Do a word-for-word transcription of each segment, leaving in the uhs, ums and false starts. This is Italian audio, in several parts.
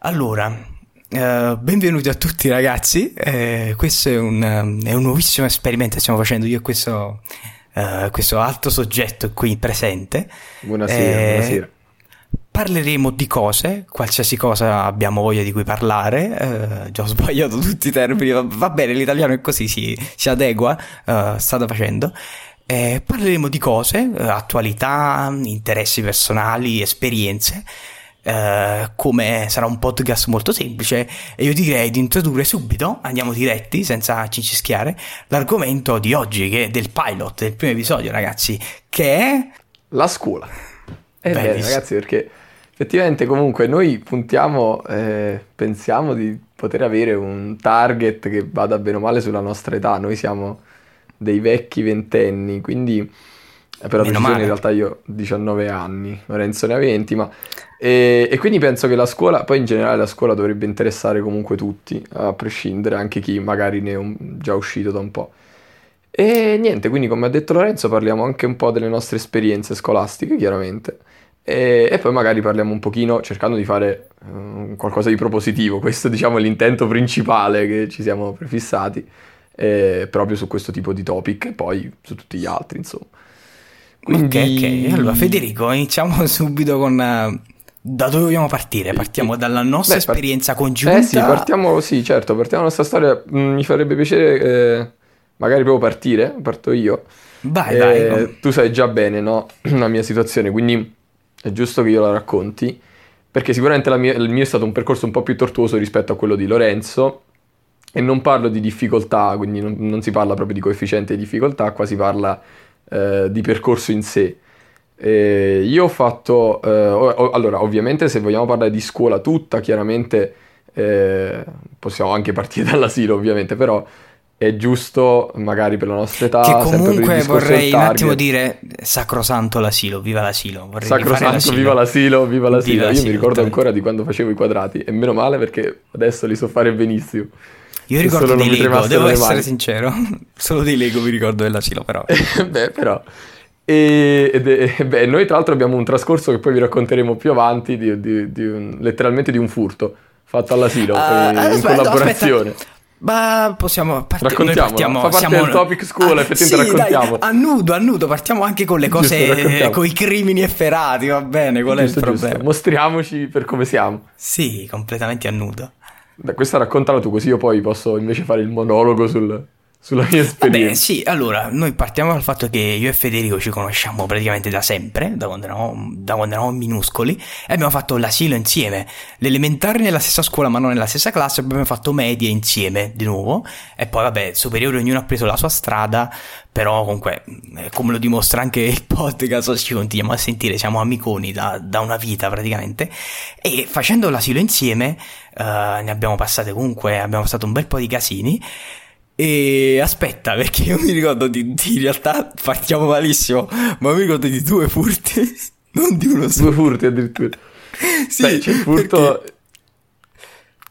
Allora... Uh, benvenuti a tutti ragazzi, eh, questo è un, è un nuovissimo esperimento che stiamo facendo io e questo, uh, questo altro soggetto qui presente. Buonasera, eh, buonasera. Parleremo di cose, qualsiasi cosa abbiamo voglia di cui parlare, eh, già ho sbagliato tutti i termini, va, va bene, l'italiano è così, si, si adegua, uh, sta facendo. Eh, parleremo di cose, attualità, interessi personali, esperienze. Uh, come sarà un podcast molto semplice, e io direi di introdurre subito, andiamo diretti senza cincischiare, l'argomento di oggi, che è del pilot, del primo episodio ragazzi, che è la scuola. È bene ragazzi, perché effettivamente comunque noi puntiamo, eh, pensiamo di poter avere un target che vada bene o male sulla nostra età. Noi siamo dei vecchi ventenni, quindi per la precisione in realtà io diciannove anni, Lorenzo ne ha venti, ma e, e quindi penso che la scuola, poi in generale la scuola dovrebbe interessare comunque tutti, a prescindere, anche chi magari ne è un, già uscito da un po'. E niente, quindi come ha detto Lorenzo parliamo anche un po' delle nostre esperienze scolastiche chiaramente, e, e poi magari parliamo un pochino cercando di fare um, qualcosa di propositivo. Questo diciamo è l'intento principale che ci siamo prefissati, eh, proprio su questo tipo di topic e poi su tutti gli altri insomma. Quindi... Ok, ok. Allora Federico, iniziamo subito con... Uh, da dove vogliamo partire? Partiamo dalla nostra Beh, esperienza par- congiunta? Eh sì, partiamo, sì, certo, partiamo dalla nostra storia. Mi farebbe piacere eh, magari proprio partire, parto io. Vai, eh, vai. No. Tu sai già bene, no, la mia situazione, quindi è giusto che io la racconti, perché sicuramente la mia, il mio è stato un percorso un po' più tortuoso rispetto a quello di Lorenzo, e non parlo di difficoltà, quindi non, non si parla proprio di coefficiente di difficoltà, qua si parla... Eh, di percorso in sé. Eh, io ho fatto eh, o, o, allora ovviamente se vogliamo parlare di scuola tutta chiaramente eh, possiamo anche partire dall'asilo ovviamente, però è giusto magari per la nostra età, che comunque vorrei un attimo dire sacrosanto l'asilo, viva l'asilo, vorrei sacrosanto l'asilo. viva l'asilo viva l'asilo viva io l'asilo, mi ricordo tanto. Ancora di quando facevo i quadrati, e meno male perché adesso li so fare benissimo. Io ricordo dei Lego, devo essere sincero, solo dei Lego mi ricordo dell'asilo però. Beh però, e, ed è, beh, noi tra l'altro abbiamo un trascorso che poi vi racconteremo più avanti, di, di, di un, letteralmente di un furto fatto all'asilo, uh, eh, aspetta, in collaborazione. Aspetta. Ma possiamo partire, raccontiamo, partiamo, fa parte siamo... del topic scuola, ah, effettivamente sì, raccontiamo. Dai, annudo, annudo, partiamo anche con le cose, con i crimini efferati, va bene, qual è giusto, il problema? Giusto. Mostriamoci per come siamo. Sì, completamente annudo. Beh, questa raccontala tu, così io poi posso invece fare il monologo sul, sulla mia esperienza. Vabbè, sì, allora, noi partiamo dal fatto che io e Federico ci conosciamo praticamente da sempre, da quando eravamo, da quando eravamo minuscoli, e abbiamo fatto l'asilo insieme, l'elementare nella stessa scuola ma non nella stessa classe, abbiamo fatto medie insieme di nuovo, e poi vabbè, superiore ognuno ha preso la sua strada, però comunque, come lo dimostra anche il podcast, ci continuiamo a sentire, siamo amiconi da, da una vita praticamente, e facendo l'asilo insieme... Uh, ne abbiamo passate comunque, abbiamo passato un bel po' di casini. E aspetta, perché io mi ricordo di, di in realtà partiamo malissimo, ma mi ricordo di due furti, non di uno solo. Due furti addirittura. Sì, dai, c'è il furto.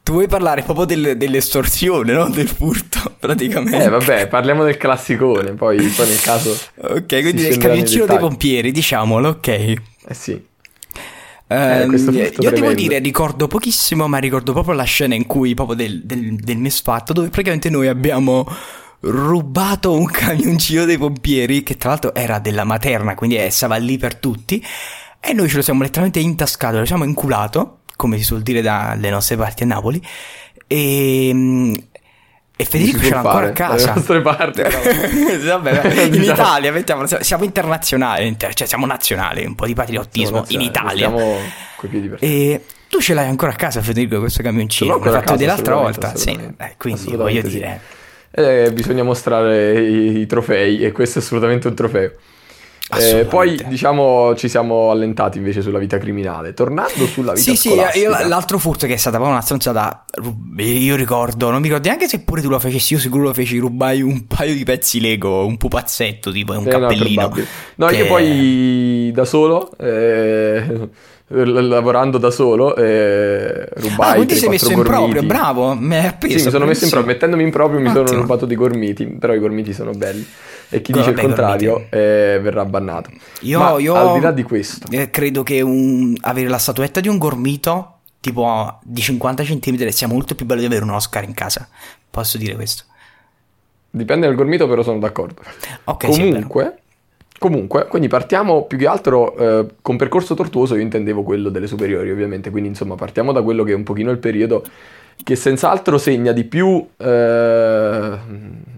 Tu vuoi parlare proprio del, dell'estorsione, no? Del furto, praticamente. Eh vabbè, parliamo del classicone, poi, poi nel caso. Ok, quindi del camioncino dei pompieri, diciamolo, ok. Eh sì. Eh, io tremendo. Devo dire, ricordo pochissimo, ma ricordo proprio la scena in cui, proprio del, del, del misfatto, dove praticamente noi abbiamo rubato un camioncino dei pompieri, che tra l'altro era della materna, quindi stava lì per tutti, e noi ce lo siamo letteralmente intascato, lo siamo inculato, come si suol dire dalle nostre parti a Napoli, e... E Federico c'era ancora a casa. Dalle nostre parti. Vabbè, in Italia, mettiamo, siamo internazionali, cioè siamo nazionali, un po' di patriottismo in Italia. E tu ce l'hai ancora a casa, Federico, questo camioncino? L'ho fatto dell'altra volta. Sì, eh, quindi voglio dire. Sì. Eh, bisogna mostrare i, i trofei, e questo è assolutamente un trofeo. Eh, poi diciamo ci siamo allentati invece sulla vita criminale, tornando sulla vita sì, scolastica. Sì, io, l'altro furto che è stata una stronzata, io ricordo, non mi ricordo neanche se pure tu lo facessi, io sicuro lo feci, rubai un paio di pezzi Lego, un pupazzetto tipo, un eh, cappellino. No, no che... io poi da solo, eh, lavorando da solo, eh, rubai. Ah, quindi sei messo gormiti. In proprio, bravo, mi hai appeso. Sì, mi sono messo in proprio, mettendomi in proprio mi Attimo. Sono rubato dei gormiti, però i gormiti sono belli. E chi dice il contrario eh, verrà bannato. Io, Ma io al di là di questo, eh, credo che un, avere la statuetta di un gormito tipo di cinquanta centimetri, sia molto più bello di avere un Oscar in casa. Posso dire questo? Dipende dal gormito, però sono d'accordo. Okay, comunque, sì, comunque, quindi partiamo più che altro eh, con percorso tortuoso. Io intendevo quello delle superiori, ovviamente. Quindi, insomma, partiamo da quello che è un pochino il periodo che senz'altro segna di più, eh,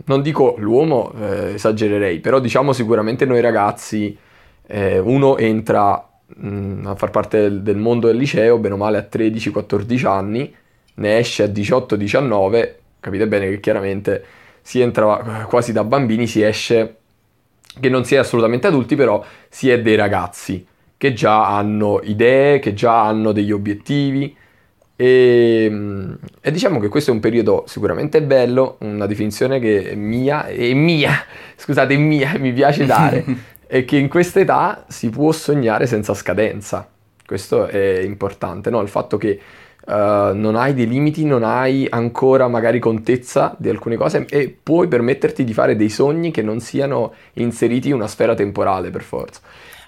non dico l'uomo, eh, esagererei, però diciamo sicuramente noi ragazzi, eh, uno entra mh, a far parte del, del mondo del liceo, bene o male a tredici quattordici anni, ne esce a diciotto diciannove, capite bene che chiaramente si entra quasi da bambini, si esce, che non si è assolutamente adulti, però si è dei ragazzi che già hanno idee, che già hanno degli obiettivi. E, e diciamo che questo è un periodo sicuramente bello, una definizione che è mia, è mia, scusate, è mia, mi piace dare, è che in questa età si può sognare senza scadenza. Questo è importante, no? Il fatto che uh, non hai dei limiti, non hai ancora magari contezza di alcune cose e puoi permetterti di fare dei sogni che non siano inseriti in una sfera temporale per forza.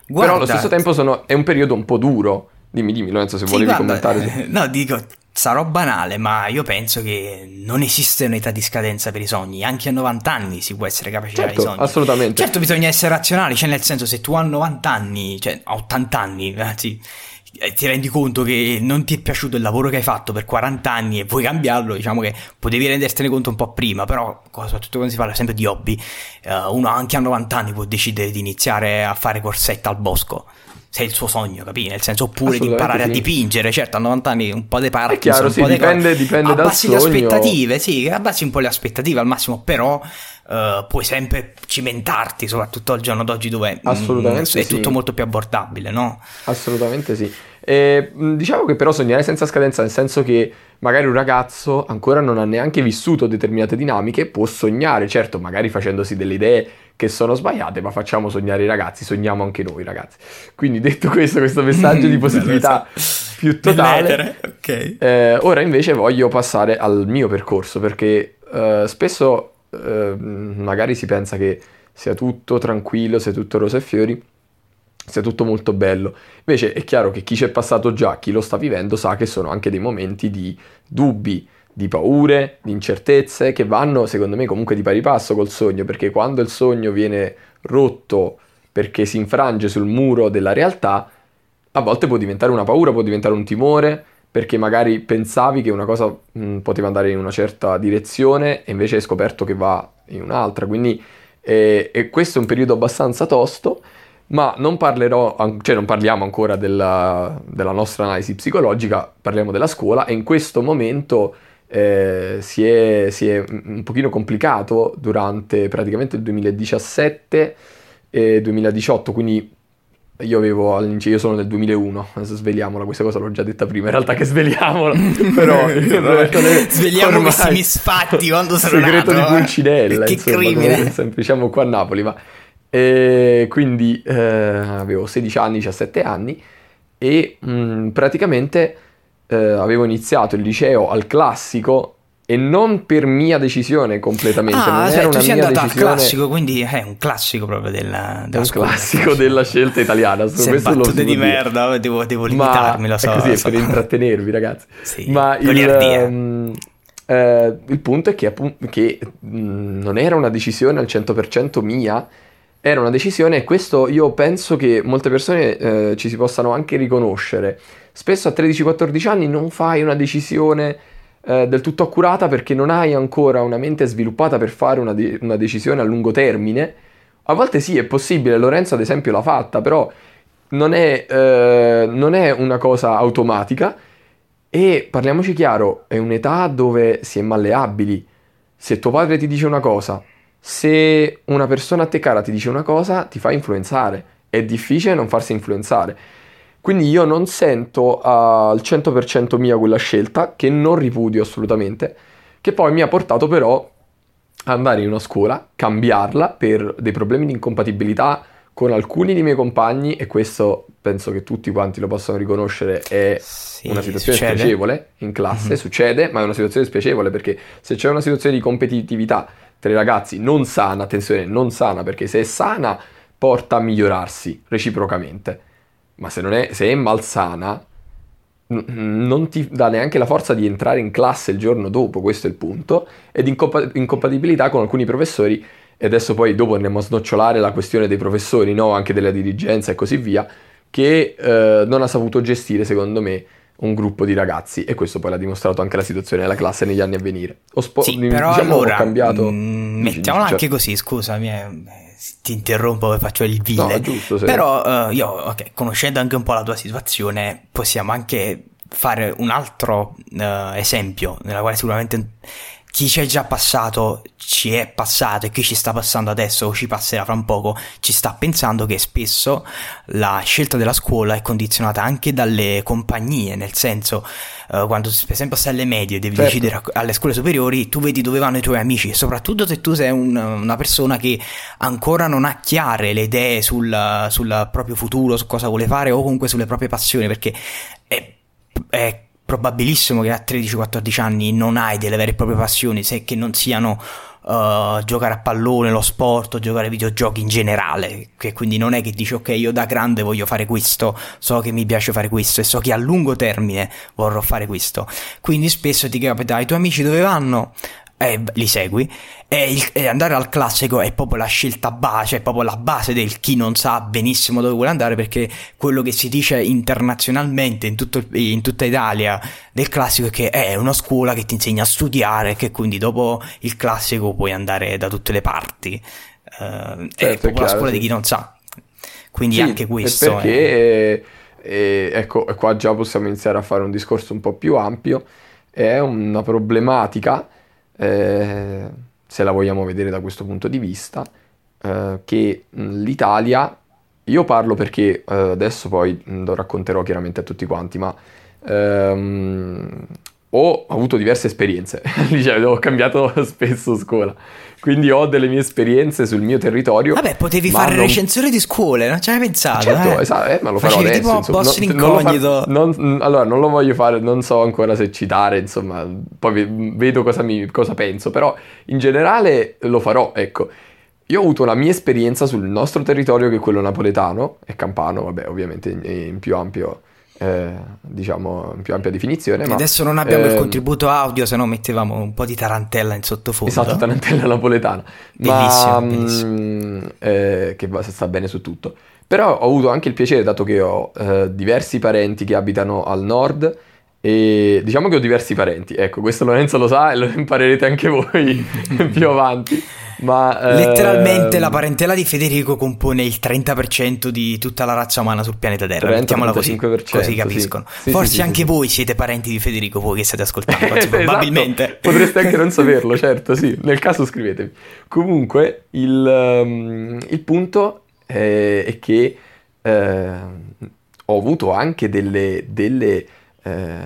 Guarda, però allo stesso tempo sono, è un periodo un po' duro. Dimmi, dimmi Lorenzo, se sì, volevi guarda, commentare. Eh, no, dico, sarò banale, ma io penso che non esiste un'età di scadenza per i sogni. Anche a novanta anni si può essere capaci certo, di fare i sogni. Assolutamente. Certo, bisogna essere razionali, cioè nel senso, se tu a novanta anni, cioè a ottanta anni, anzi, ti rendi conto che non ti è piaciuto il lavoro che hai fatto per quaranta anni e vuoi cambiarlo, diciamo che potevi rendertene conto un po' prima, però soprattutto quando si parla sempre di hobby, uno anche a novanta anni può decidere di iniziare a fare corsetta al bosco, se è il suo sogno, capì? Nel senso, oppure di imparare sì. a dipingere, certo, a novanta anni un po' dei parchi, è chiaro, sì, un po' dipende, dei... dipende abbassi dal le sogno. aspettative, sì, abbassi un po' le aspettative al massimo, però uh, puoi sempre cimentarti, soprattutto al giorno d'oggi dove assolutamente mh, sì. è tutto molto più abbordabile, no? Assolutamente sì. E, diciamo che però sognare senza scadenza, nel senso che magari un ragazzo ancora non ha neanche vissuto determinate dinamiche, può sognare, certo, magari facendosi delle idee che sono sbagliate, ma facciamo sognare i ragazzi, sogniamo anche noi ragazzi. Quindi detto questo, questo messaggio di positività più totale, okay. eh, ora invece voglio passare al mio percorso, perché eh, spesso eh, magari si pensa che sia tutto tranquillo, sia tutto rose e fiori, sia tutto molto bello. Invece è chiaro che chi c'è passato già, chi lo sta vivendo, sa che sono anche dei momenti di dubbi, di paure, di incertezze, che vanno secondo me comunque di pari passo col sogno, perché quando il sogno viene rotto perché si infrange sul muro della realtà, a volte può diventare una paura, può diventare un timore, perché magari pensavi che una cosa mh, poteva andare in una certa direzione e invece hai scoperto che va in un'altra, quindi eh, e questo è un periodo abbastanza tosto. Ma non parlerò, cioè non parliamo ancora della, della nostra analisi psicologica, parliamo della scuola, e in questo momento Eh, si, è, si è un pochino complicato durante praticamente il duemiladiciassette e duemiladiciotto, quindi io avevo all'incirca, io sono del duemilauno, sveliamola questa cosa, l'ho già detta prima in realtà, che sveliamola però sveliamo ormai, questi misfatti quando sono segreto nato, di Pulcinella, che insomma, crimine sempre, diciamo qua a Napoli, ma eh, quindi eh, avevo sedici anni, diciassette anni e mh, praticamente Uh, avevo iniziato il liceo al classico e non per mia decisione completamente. Ah, non era una mia decisione. Al classico, quindi è un classico proprio della, della un scuola, classico della scelta italiana. Se questo battute lo di dire. Merda, devo, devo limitarmi, lo so. È così, lo so. Per intrattenervi, ragazzi. Sì, ma il, um, uh, il punto è che, appunto, che mh, non era una decisione al cento per cento mia, era una decisione, e questo io penso che molte persone eh, ci si possano anche riconoscere. Spesso a tredici quattordici anni non fai una decisione eh, del tutto accurata, perché non hai ancora una mente sviluppata per fare una, de- una decisione a lungo termine. A volte sì, è possibile, Lorenzo ad esempio l'ha fatta, però non è, eh, non è una cosa automatica, e parliamoci chiaro, è un'età dove si è malleabili. Se tuo padre ti dice una cosa, se una persona a te cara ti dice una cosa, ti fa influenzare, è difficile non farsi influenzare. Quindi io non sento uh, al cento per cento mia quella scelta, che non ripudio assolutamente, che poi mi ha portato però a andare in una scuola, cambiarla per dei problemi di incompatibilità con alcuni dei miei compagni, e questo penso che tutti quanti lo possano riconoscere, è sì, una situazione succede. spiacevole in classe, mm-hmm. succede, ma è una situazione spiacevole, perché se c'è una situazione di competitività tra i ragazzi non sana, attenzione, non sana, perché se è sana porta a migliorarsi reciprocamente, ma se non è, se è malsana non ti dà neanche la forza di entrare in classe il giorno dopo, questo è il punto, ed incompa- incompatibilità con alcuni professori, e adesso poi dopo andiamo a snocciolare la questione dei professori, no? Anche della dirigenza e così via, che eh, non ha saputo gestire, secondo me, un gruppo di ragazzi, e questo poi l'ha dimostrato anche la situazione della classe negli anni a venire. Ho spo- sì, però diciamo, allora, ho cambiato... Mh, mettiamola cioè... anche così, scusami, eh, ti interrompo e faccio il vile. No, giusto, sì. Però uh, io, okay, conoscendo anche un po' la tua situazione, possiamo anche fare un altro uh, esempio, nella quale sicuramente chi ci è già passato, ci è passato, e chi ci sta passando adesso o ci passerà fra un poco, ci sta pensando che spesso la scelta della scuola è condizionata anche dalle compagnie, nel senso uh, quando per esempio sei alle medie devi certo. decidere alle scuole superiori, tu vedi dove vanno i tuoi amici, soprattutto se tu sei un, una persona che ancora non ha chiare le idee sul, sul proprio futuro, su cosa vuole fare o comunque sulle proprie passioni, perché è, è probabilissimo che a tredici quattordici anni non hai delle vere e proprie passioni, se che non siano uh, giocare a pallone, lo sport, o giocare ai videogiochi in generale, che quindi non è che dici ok, io da grande voglio fare questo, so che mi piace fare questo e so che a lungo termine vorrò fare questo, quindi spesso ti capita, i tuoi amici dove vanno? Eh, li segui, e, il, e andare al classico è proprio la scelta base, è proprio la base del chi non sa benissimo dove vuole andare, perché quello che si dice internazionalmente in, tutto, in tutta Italia del classico è che è una scuola che ti insegna a studiare, che quindi dopo il classico puoi andare da tutte le parti, eh, certo, è proprio è chiaro, la scuola sì. di chi non sa, quindi sì, anche questo perché, è... eh, ecco qua già possiamo iniziare a fare un discorso un po' più ampio, è una problematica, Eh, se la vogliamo vedere da questo punto di vista, eh, che l'Italia, io parlo perché eh, adesso poi lo racconterò chiaramente a tutti quanti, ma ehm, ho avuto diverse esperienze, cioè, ho cambiato spesso scuola, quindi ho delle mie esperienze sul mio territorio. Vabbè, potevi fare non... recensione di scuole, non ci avevi pensato? Certo, eh? Esatto, eh, ma lo farò facevi adesso. Tipo boss in incognito. Non, non, allora, non lo voglio fare, non so ancora se citare, insomma, poi vedo cosa, mi, cosa penso, però in generale lo farò, ecco. Io ho avuto la mia esperienza sul nostro territorio, che è quello napoletano e campano, vabbè, ovviamente in, in più ampio... Eh, diciamo in più ampia definizione, ma adesso non abbiamo ehm... il contributo audio, se no mettevamo un po' di tarantella in sottofondo. Esatto, tarantella napoletana, bellissimo, ma, bellissimo. Eh, che sta bene su tutto. Però ho avuto anche il piacere, dato che ho eh, diversi parenti che abitano al nord, e diciamo che ho diversi parenti, ecco, questo Lorenzo lo sa e lo imparerete anche voi più avanti, ma letteralmente ehm... la parentela di Federico compone il trenta per cento di tutta la razza umana sul pianeta Terra, trenta, mettiamola così, così capiscono, sì. Sì, forse sì, sì, anche sì, voi sì. siete parenti di Federico, voi che state ascoltando, anzi, probabilmente esatto. potreste anche non saperlo, certo, sì, nel caso scrivetevi. Comunque il, um, il punto è, è che eh, ho avuto anche delle, delle Eh,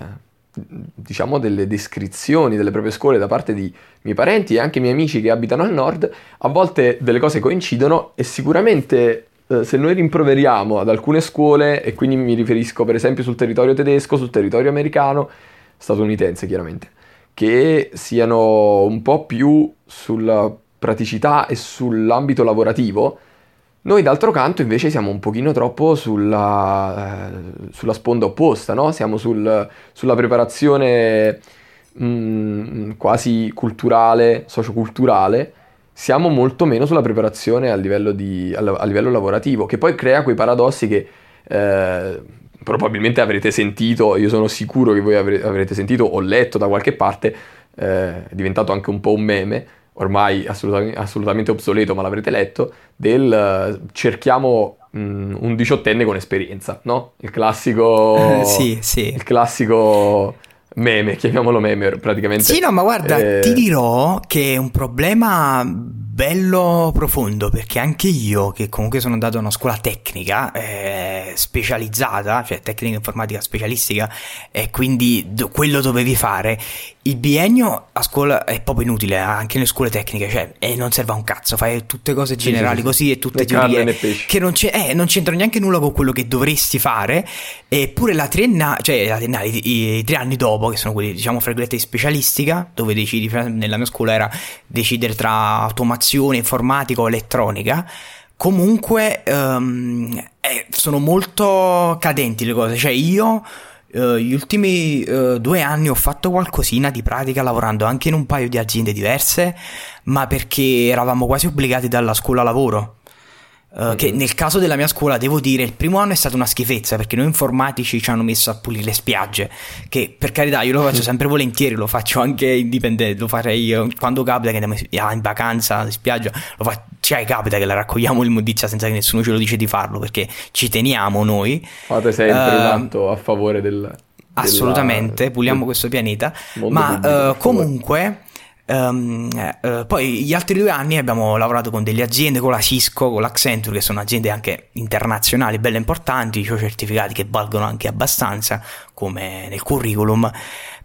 diciamo delle descrizioni delle proprie scuole da parte di miei parenti e anche miei amici che abitano al nord. A volte delle cose coincidono, e sicuramente eh, se noi rimproveriamo ad alcune scuole, e quindi mi riferisco per esempio sul territorio tedesco, sul territorio americano, statunitense chiaramente, che siano un po' più sulla praticità e sull'ambito lavorativo, noi d'altro canto invece siamo un pochino troppo sulla, eh, sulla sponda opposta, no? Siamo sul, sulla preparazione mh, quasi culturale, socioculturale, siamo molto meno sulla preparazione a livello, di, a, a livello lavorativo, che poi crea quei paradossi che eh, probabilmente avrete sentito, io sono sicuro che voi avre, avrete sentito, o letto da qualche parte, eh, è diventato anche un po' un meme, ormai assolutamente, assolutamente obsoleto, ma l'avrete letto, del uh, cerchiamo mh, un diciottenne con esperienza, no? Il classico... sì, sì. Il classico meme, chiamiamolo meme praticamente. Sì, no, ma guarda, eh... ti dirò che è un problema bello profondo, perché anche io, che comunque sono andato a una scuola tecnica eh, specializzata, cioè tecnica informatica specialistica, e quindi do- quello dovevi fare. Il biennio a scuola è proprio inutile, anche nelle scuole tecniche, cioè eh, non serve a un cazzo, fai tutte cose generali così e tutte teorie che non, c'è, eh, non c'entrano neanche nulla con quello che dovresti fare, eppure la triennale, cioè la triennale, i, i tre anni dopo, che sono quelli diciamo fra virgolette di specialistica, dove decidi, nella mia scuola era decidere tra automazione, informatica o elettronica, comunque um, eh, sono molto cadenti le cose, cioè io... uh, gli ultimi uh, due anni ho fatto qualcosina di pratica, lavorando anche in un paio di aziende diverse, ma perché eravamo quasi obbligati dalla scuola lavoro. Uh, che nel caso della mia scuola, devo dire, il primo anno è stata una schifezza, perché noi informatici ci hanno messo a pulire le spiagge, che per carità io lo faccio sempre volentieri, lo faccio anche indipendente, lo farei io, quando capita che andiamo in vacanza in spiaggia, lo fa- cioè capita che la raccogliamo l'immondizia senza che nessuno ce lo dice di farlo, perché ci teniamo noi. Fate sempre uh, tanto a favore del... Assolutamente, della, puliamo del questo pianeta, ma uh, comunque... Um, eh, poi gli altri due anni abbiamo lavorato con delle aziende, con la Cisco, con l'Accenture, che sono aziende anche internazionali, belle importanti, ho certificati che valgono anche abbastanza come nel curriculum.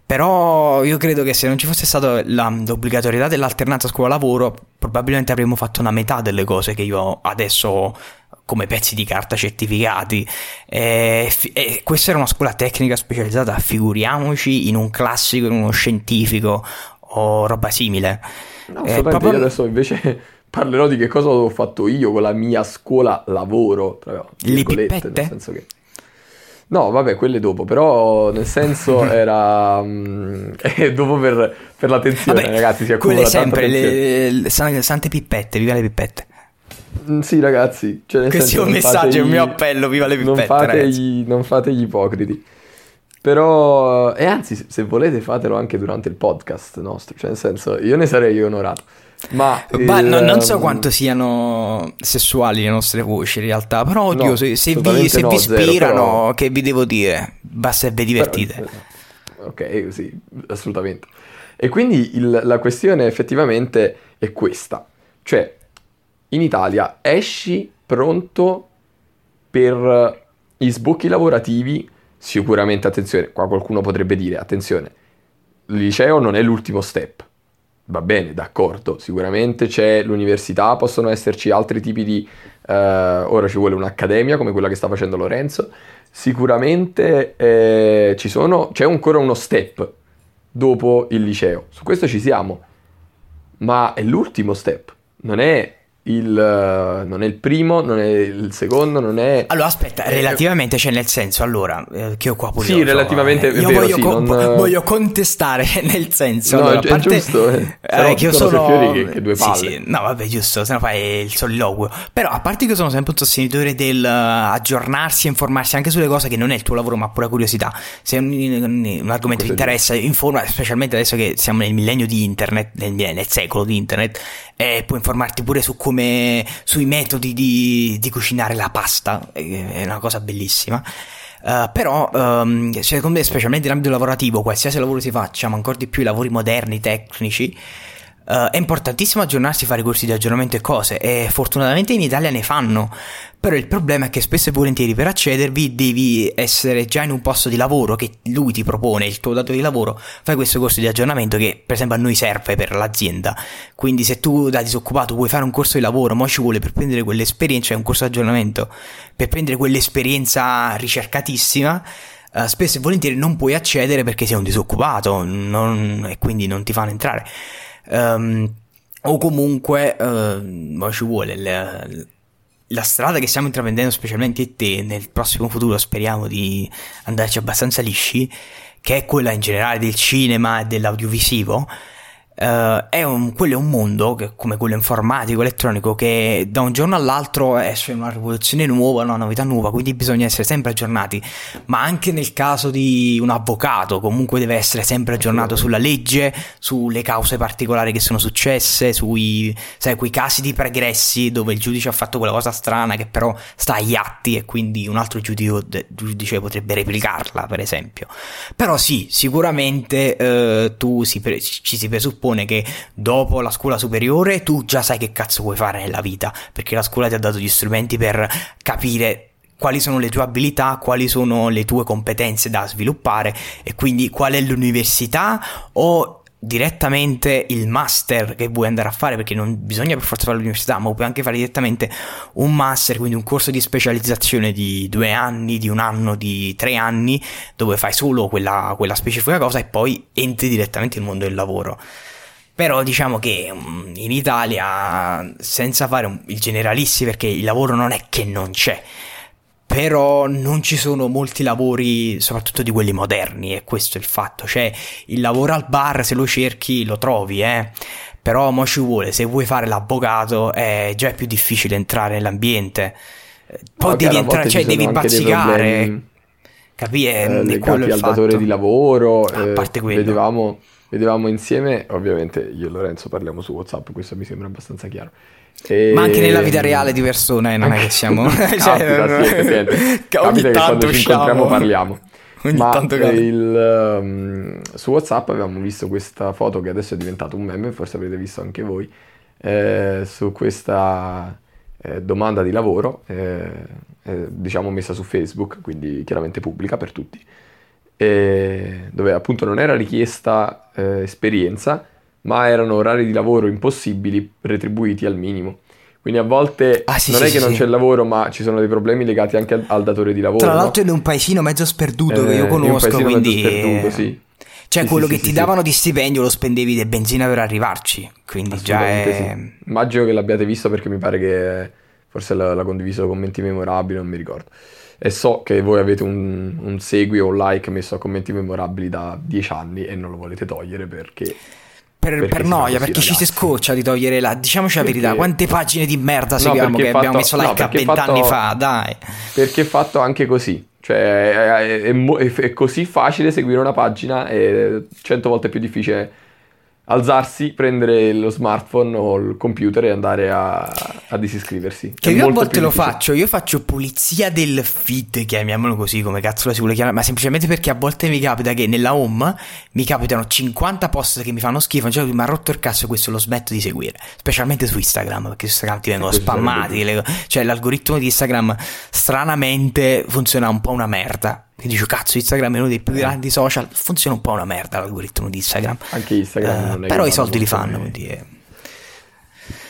Però io credo che se non ci fosse stata la, l'obbligatorietà dell'alternanza scuola-lavoro, probabilmente avremmo fatto una metà delle cose che io adesso ho come pezzi di carta certificati. E, e questa era una scuola tecnica specializzata, figuriamoci in un classico, in uno scientifico o roba simile. No, eh, proprio... Io adesso invece parlerò di che cosa ho fatto io con la mia scuola lavoro, tra le pippette, nel senso che... No, vabbè, quelle dopo, però nel senso era... Mm, eh, dopo per, per la tensione, vabbè, ragazzi, si accumula sempre tanta tensione. Le, le, le sante pippette, viva le pippette. Mm, sì, ragazzi, cioè nel questo senso, è un messaggio, è un mio appello, viva le pippette, non fate, gli, non fate gli ipocriti. Però, e anzi, se volete fatelo anche durante il podcast nostro, cioè nel senso, io ne sarei onorato. Ma, ma il, no, non so quanto siano sessuali le nostre voci in realtà, però oddio, no, se, se, vi, se no, vi ispirano, zero, però... che vi devo dire, basta che vi divertite. Però, ok, sì, assolutamente. E quindi il, la questione effettivamente è questa, cioè in Italia esci pronto per gli sbocchi lavorativi. Sicuramente, attenzione, qua qualcuno potrebbe dire, attenzione, il liceo non è l'ultimo step, va bene, d'accordo, sicuramente c'è l'università, possono esserci altri tipi di, eh, ora ci vuole un'accademia come quella che sta facendo Lorenzo, sicuramente eh, ci sono, c'è ancora uno step dopo il liceo, su questo ci siamo, ma è l'ultimo step, non è... Il, non è il primo, non è il secondo, non è... Allora aspetta, relativamente eh, c'è, cioè nel senso, allora, eh, che ho qua pure... Sì, io, relativamente eh, io vero, voglio, sì, con, non... voglio contestare, nel senso... No, allora, è, parte... è giusto, eh. eh no, che io sono... Più righe, che due palle. Sì, sì, no, vabbè, giusto, se no fai il soliloquio. Però, a parte che io sono sempre un sostenitore del uh, aggiornarsi e informarsi anche sulle cose che non è il tuo lavoro, ma pura curiosità. Se un, un, un argomento ti interessa, informa, specialmente adesso che siamo nel millennio di internet, nel, nel secolo di internet, eh, puoi informarti pure su... come sui metodi di, di cucinare la pasta, è una cosa bellissima. Uh, però um, secondo me, specialmente in ambito lavorativo, qualsiasi lavoro si faccia, ma ancora di più i lavori moderni, tecnici, uh, è importantissimo aggiornarsi, fare corsi di aggiornamento e cose, e fortunatamente in Italia ne fanno. Però il problema è che spesso e volentieri per accedervi devi essere già in un posto di lavoro che lui ti propone, il tuo datore di lavoro, fai questo corso di aggiornamento che per esempio a noi serve per l'azienda. Quindi se tu da disoccupato vuoi fare un corso di lavoro, mo ci vuole per prendere quell'esperienza, è un corso di aggiornamento, per prendere quell'esperienza ricercatissima, Uh, spesso e volentieri non puoi accedere perché sei un disoccupato, non, e quindi non ti fanno entrare, um, o comunque uh, ci vuole la, la strada che stiamo intraprendendo, specialmente te, nel prossimo futuro speriamo di andarci abbastanza lisci, che è quella in generale del cinema e dell'audiovisivo. Uh, è un, quello è un mondo che, come quello informatico, elettronico, che da un giorno all'altro esce una rivoluzione nuova, una novità nuova, quindi bisogna essere sempre aggiornati, ma anche nel caso di un avvocato comunque deve essere sempre aggiornato sulla legge, sulle cause particolari che sono successe, sui, sai, quei casi di pregressi dove il giudice ha fatto quella cosa strana che però sta agli atti e quindi un altro giudice, giudice potrebbe replicarla, per esempio. Però sì, sicuramente uh, tu si pre- ci si presuppone che dopo la scuola superiore tu già sai che cazzo vuoi fare nella vita, perché la scuola ti ha dato gli strumenti per capire quali sono le tue abilità, quali sono le tue competenze da sviluppare, e quindi qual è l'università o direttamente il master che vuoi andare a fare, perché non bisogna per forza fare l'università, ma puoi anche fare direttamente un master, quindi un corso di specializzazione di due anni, di un anno, di tre anni, dove fai solo quella, quella specifica cosa e poi entri direttamente nel mondo del lavoro. Però diciamo che in Italia, senza fare il generalisti, perché il lavoro non è che non c'è, però non ci sono molti lavori, soprattutto di quelli moderni, e questo è il fatto. Cioè, il lavoro al bar, se lo cerchi, lo trovi, eh. Però mo ci vuole, se vuoi fare l'avvocato, è già più difficile entrare nell'ambiente. Poi devi entrare, cioè devi bazzicare, capire? Eh, è quello il fatto. Datore di lavoro, ah, eh, a parte quello. Vedevamo, vedevamo insieme, ovviamente io e Lorenzo parliamo su WhatsApp, questo mi sembra abbastanza chiaro. E... ma anche nella vita reale di persone, eh, non anche... è che siamo cioè, capita, non... sì, capita che ogni che tanto ci incontriamo parliamo ogni ma tanto il, um, su WhatsApp avevamo visto questa foto che adesso è diventato un meme, forse avrete visto anche voi, eh, su questa eh, domanda di lavoro eh, eh, diciamo messa su Facebook, quindi chiaramente pubblica per tutti, eh, dove appunto non era richiesta eh, esperienza, ma erano orari di lavoro impossibili retribuiti al minimo. Quindi a volte ah, sì, non sì, è sì, che sì. non c'è il lavoro, ma ci sono dei problemi legati anche al, al datore di lavoro. Tra l'altro, no? È un paesino mezzo sperduto eh, che io conosco, un quindi mezzo sperduto, sì. Cioè sì, quello sì, che sì, ti sì, davano sì. di stipendio lo spendevi di benzina per arrivarci, quindi già è... sì. Immagino che l'abbiate visto, perché mi pare che forse l'ha, l'ha condiviso commenti memorabili, non mi ricordo, e so che voi avete un, un segui o un like messo a commenti memorabili da dieci anni e non lo volete togliere perché... Per, perché per noia, perché ragazzi. Ci si scoccia di togliere la... Diciamoci la perché... verità, quante pagine di merda seguiamo no, che fatto... abbiamo messo like no, a vent'anni fatto... fa, dai. Perché è fatto anche così, cioè è, è, è, è così facile seguire una pagina, e cento volte più difficile alzarsi, prendere lo smartphone o il computer e andare a, a disiscriversi. Che è io a volte lo difficile. Faccio, io faccio pulizia del feed, chiamiamolo così, come cazzo la si vuole chiamare, ma semplicemente perché a volte mi capita che nella home mi capitano cinquanta post che mi fanno schifo, cioè mi ha rotto il cazzo, questo lo smetto di seguire, specialmente su Instagram, perché su Instagram ti vengono spammati, le... cioè l'algoritmo di Instagram stranamente funziona un po' una merda. Che dice cazzo, Instagram è uno dei più grandi social, funziona un po' una merda l'algoritmo di Instagram, anche Instagram uh, non è però i soldi li fanno, quindi è...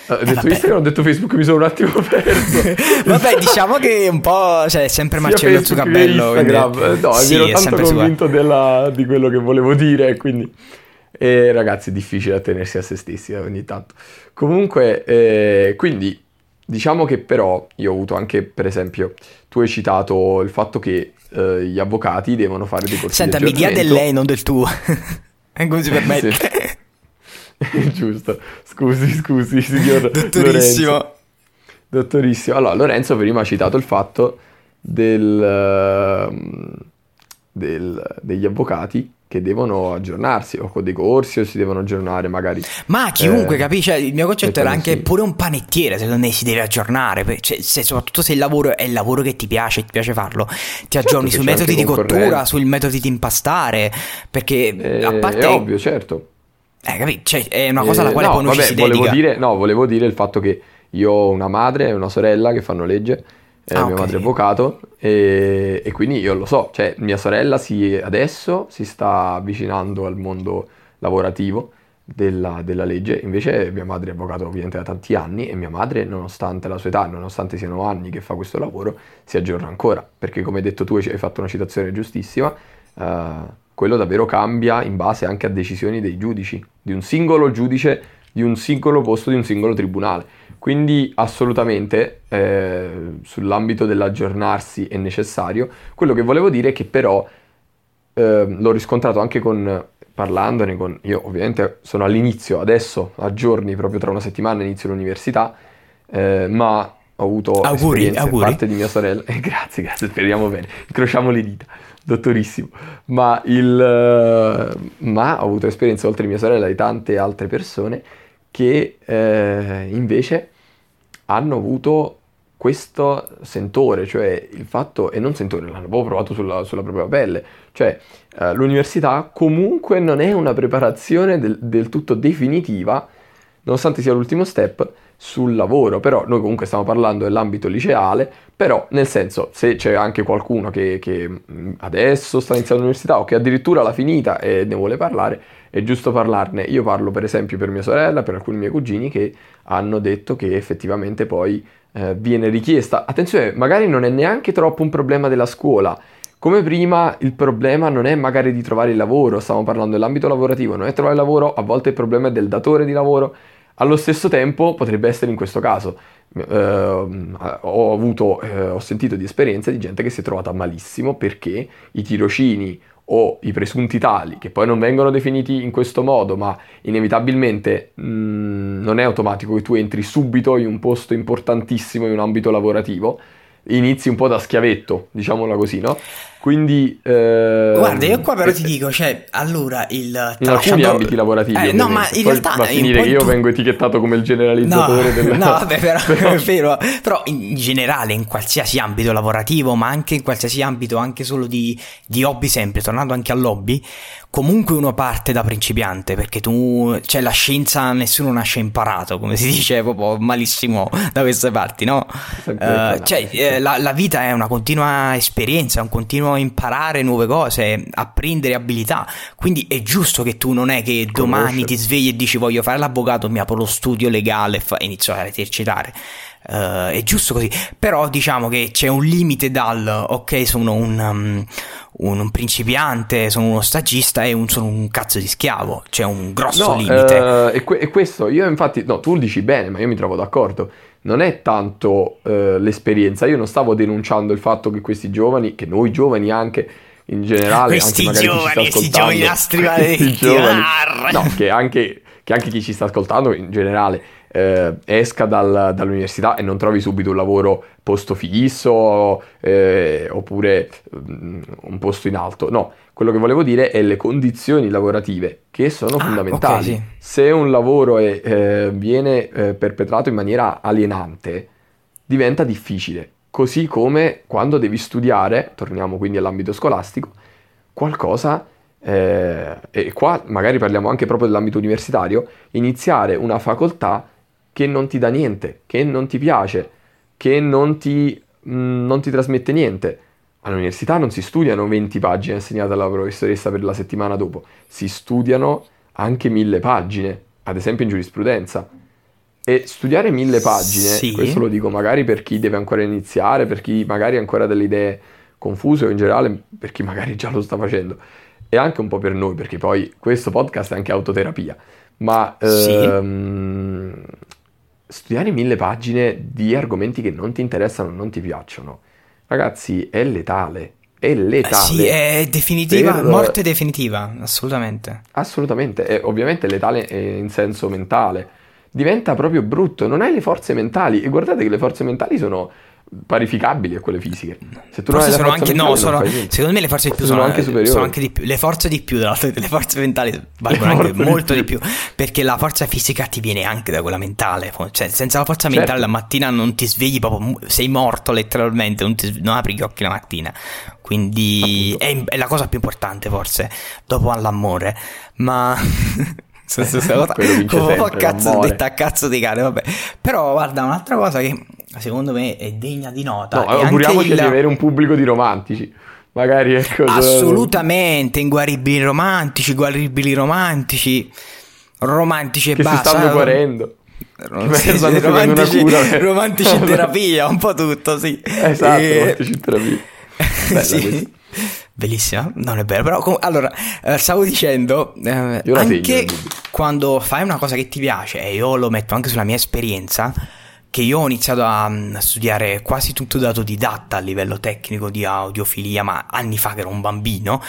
ho detto eh, Instagram, ho detto Facebook, mi sono un attimo perso. Vabbè, diciamo che un po', cioè, sempre Marcello il Zuccabello, quindi... no, sì, mi ero tanto convinto della, di quello che volevo dire, quindi eh, ragazzi, è difficile attenersi a se stessi ogni tanto. Comunque eh, quindi diciamo che però io ho avuto anche, per esempio, tu hai citato il fatto che eh, gli avvocati devono fare dei corsi. Senta, di aggiornamento. Senta, mi dia del lei, non del tuo. Come si permette? Sì. Giusto. Scusi, scusi, signor Dottorissimo. Lorenzo. Dottorissimo. Allora, Lorenzo prima ha citato il fatto del, del, degli avvocati che devono aggiornarsi o con dei corsi, o si devono aggiornare magari. Ma chiunque, eh, capisce? Il mio concetto era anche sì. pure un panettiere, secondo me si deve aggiornare, cioè, se, soprattutto se il lavoro è il lavoro che ti piace, ti piace farlo, ti aggiorni certo sui metodi di cottura, sui metodi di impastare, perché eh, a parte... è ovvio, certo. Eh, capisci? Cioè, è una cosa alla quale eh, no, poi non vabbè, ci si volevo dedica. Dire, no, volevo dire il fatto che io ho una madre e una sorella che fanno legge, Eh, ah, mia okay. madre è avvocato e, e quindi io lo so, cioè mia sorella si, adesso si sta avvicinando al mondo lavorativo della, della legge, invece mia madre è avvocato ovviamente da tanti anni, e mia madre, nonostante la sua età, nonostante siano anni che fa questo lavoro, si aggiorna ancora, perché come hai detto tu, hai fatto una citazione giustissima, eh, quello davvero cambia in base anche a decisioni dei giudici, di un singolo giudice, di un singolo posto, di un singolo tribunale. Quindi assolutamente eh, sull'ambito dell'aggiornarsi è necessario. Quello che volevo dire è che però eh, l'ho riscontrato anche con parlandone con io, ovviamente sono all'inizio, adesso a giorni, proprio tra una settimana inizio l'università, eh, ma ho avuto auguri, esperienze auguri. da parte di mia sorella eh, grazie, grazie, speriamo bene, incrociamo le dita, dottorissimo, ma il eh, ma ho avuto esperienze oltre mia sorella di tante altre persone che eh, invece hanno avuto questo sentore, cioè il fatto, e non sentore, l'hanno proprio provato sulla, sulla propria pelle, cioè eh, l'università comunque non è una preparazione del, del tutto definitiva, nonostante sia l'ultimo step sul lavoro, però noi comunque stiamo parlando dell'ambito liceale, però nel senso, se c'è anche qualcuno che, che adesso sta iniziando l'università o che addirittura l'ha finita e ne vuole parlare, è giusto parlarne. Io parlo per esempio per mia sorella, per alcuni miei cugini che hanno detto che effettivamente poi eh, viene richiesta, attenzione, magari non è neanche troppo un problema della scuola, come prima il problema non è magari di trovare il lavoro, stiamo parlando dell'ambito lavorativo, non è trovare il lavoro, a volte il problema è del datore di lavoro, Allo stesso tempo potrebbe essere in questo caso. Uh, ho avuto, uh, ho sentito di esperienze di gente che si è trovata malissimo perché i tirocini o i presunti tali, che poi non vengono definiti in questo modo, ma inevitabilmente mh, non è automatico che tu entri subito in un posto importantissimo in un ambito lavorativo, inizi un po' da schiavetto, diciamola così, no? Quindi eh... guarda, io qua però eh, ti dico, cioè, allora il tralasciando... in alcuni ambiti lavorativi eh, no, ma in poi realtà va a finire che io tu... vengo etichettato come il generalizzatore no, della... no vabbè però, però... Però, però in generale in qualsiasi ambito lavorativo, ma anche in qualsiasi ambito anche solo di, di hobby, sempre tornando anche all'hobby, comunque uno parte da principiante, perché tu, cioè, la scienza nessuno nasce imparato, come si dice proprio malissimo da queste parti, no? Uh, cioè eh, la, la vita è una continua esperienza, un continuo imparare nuove cose, apprendere abilità, quindi è giusto che tu non è che domani conosce. Ti svegli e dici voglio fare l'avvocato, mi apro lo studio legale e fa- inizio a esercitare. Uh, è giusto così, però diciamo che c'è un limite dal ok sono un, um, un, un principiante, sono uno stagista e un, sono un cazzo di schiavo, c'è un grosso no, limite uh, e, que- e questo io infatti, no, tu dici bene, ma io mi trovo d'accordo. Non è tanto eh, l'esperienza, io non stavo denunciando il fatto che questi giovani, che noi giovani anche in generale, questi anche giovani, questi giovani nastri maledetti, giovani, no, che anche, che anche chi ci sta ascoltando in generale eh, esca dal, dall'università e non trovi subito un lavoro posto fisso eh, oppure um, un posto in alto, no, quello che volevo dire è le condizioni lavorative che sono ah, fondamentali, okay, sì. Se un lavoro è, eh, viene eh, perpetrato in maniera alienante diventa difficile, così come quando devi studiare, torniamo quindi all'ambito scolastico, qualcosa eh, e qua magari parliamo anche proprio dell'ambito universitario, iniziare una facoltà che non ti dà niente, che non ti piace, che non ti, mh, non ti trasmette niente. All'università non si studiano venti pagine insegnate dalla professoressa per la settimana dopo, si studiano anche mille pagine, ad esempio in giurisprudenza. E studiare mille pagine, sì. Questo lo dico magari per chi deve ancora iniziare, per chi magari ha ancora delle idee confuse o in generale per chi magari già lo sta facendo, e anche un po' per noi, perché poi questo podcast è anche autoterapia, ma... Sì. Ehm, studiare mille pagine di argomenti che non ti interessano, non ti piacciono, ragazzi, è letale, è letale. Sì, è definitiva, per... morte definitiva, assolutamente. Assolutamente, è ovviamente letale in senso mentale, diventa proprio brutto, non hai le forze mentali, e guardate che le forze mentali sono parificabili a quelle fisiche. Se tu non hai sono anche mentale, no, sono, secondo me le forze di più sono, sono anche superiori. Sono anche di più. Le forze di più delle forze mentali valgono anche molto di più. di più, perché la forza fisica ti viene anche da quella mentale, cioè senza la forza mentale, certo, la mattina non ti svegli, proprio sei morto letteralmente, non, ti, non apri gli occhi la mattina. Quindi è, è la cosa più importante forse dopo all'amore, ma se, se, se, cosa, come sempre, cazzo detta a cazzo di cane, vabbè. Però guarda, un'altra cosa che secondo me è degna di nota, no, auguriamoci il... di avere un pubblico di romantici, magari, ecco, assolutamente, inguaribili romantici, guaribili romantici, romantici e che basta, si stanno guarendo, romantici, stanno romantici, cura, romantici in terapia, un po' tutto, sì, esatto, e... romantici in terapia. Bella, sì. Bellissima, non è vero, però com- allora eh, stavo dicendo eh, anche quando fai una cosa che ti piace, e io lo metto anche sulla mia esperienza, che io ho iniziato a, a studiare quasi tutto da autodidatta a livello tecnico di audiofilia, ma anni fa che ero un bambino.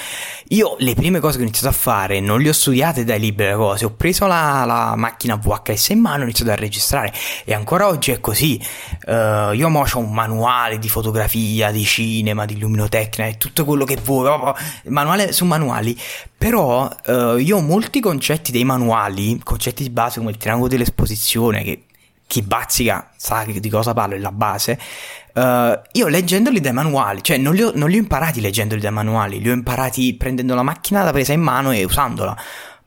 Io le prime cose che ho iniziato a fare non le ho studiate dai libri, le cose, ho preso la, la macchina V H S in mano e ho iniziato a registrare, e ancora oggi è così. Uh, io mo c'ho un manuale di fotografia, di cinema, di luminotecnia e tutto quello che vuoi, manuale su manuali. Però uh, io ho molti concetti dei manuali, concetti di base come il triangolo dell'esposizione, che chi bazzica sa di cosa parlo, è la base. Uh, io leggendoli dai manuali, cioè non li, ho, non li ho imparati leggendoli dai manuali, li ho imparati prendendo la macchina da presa in mano e usandola.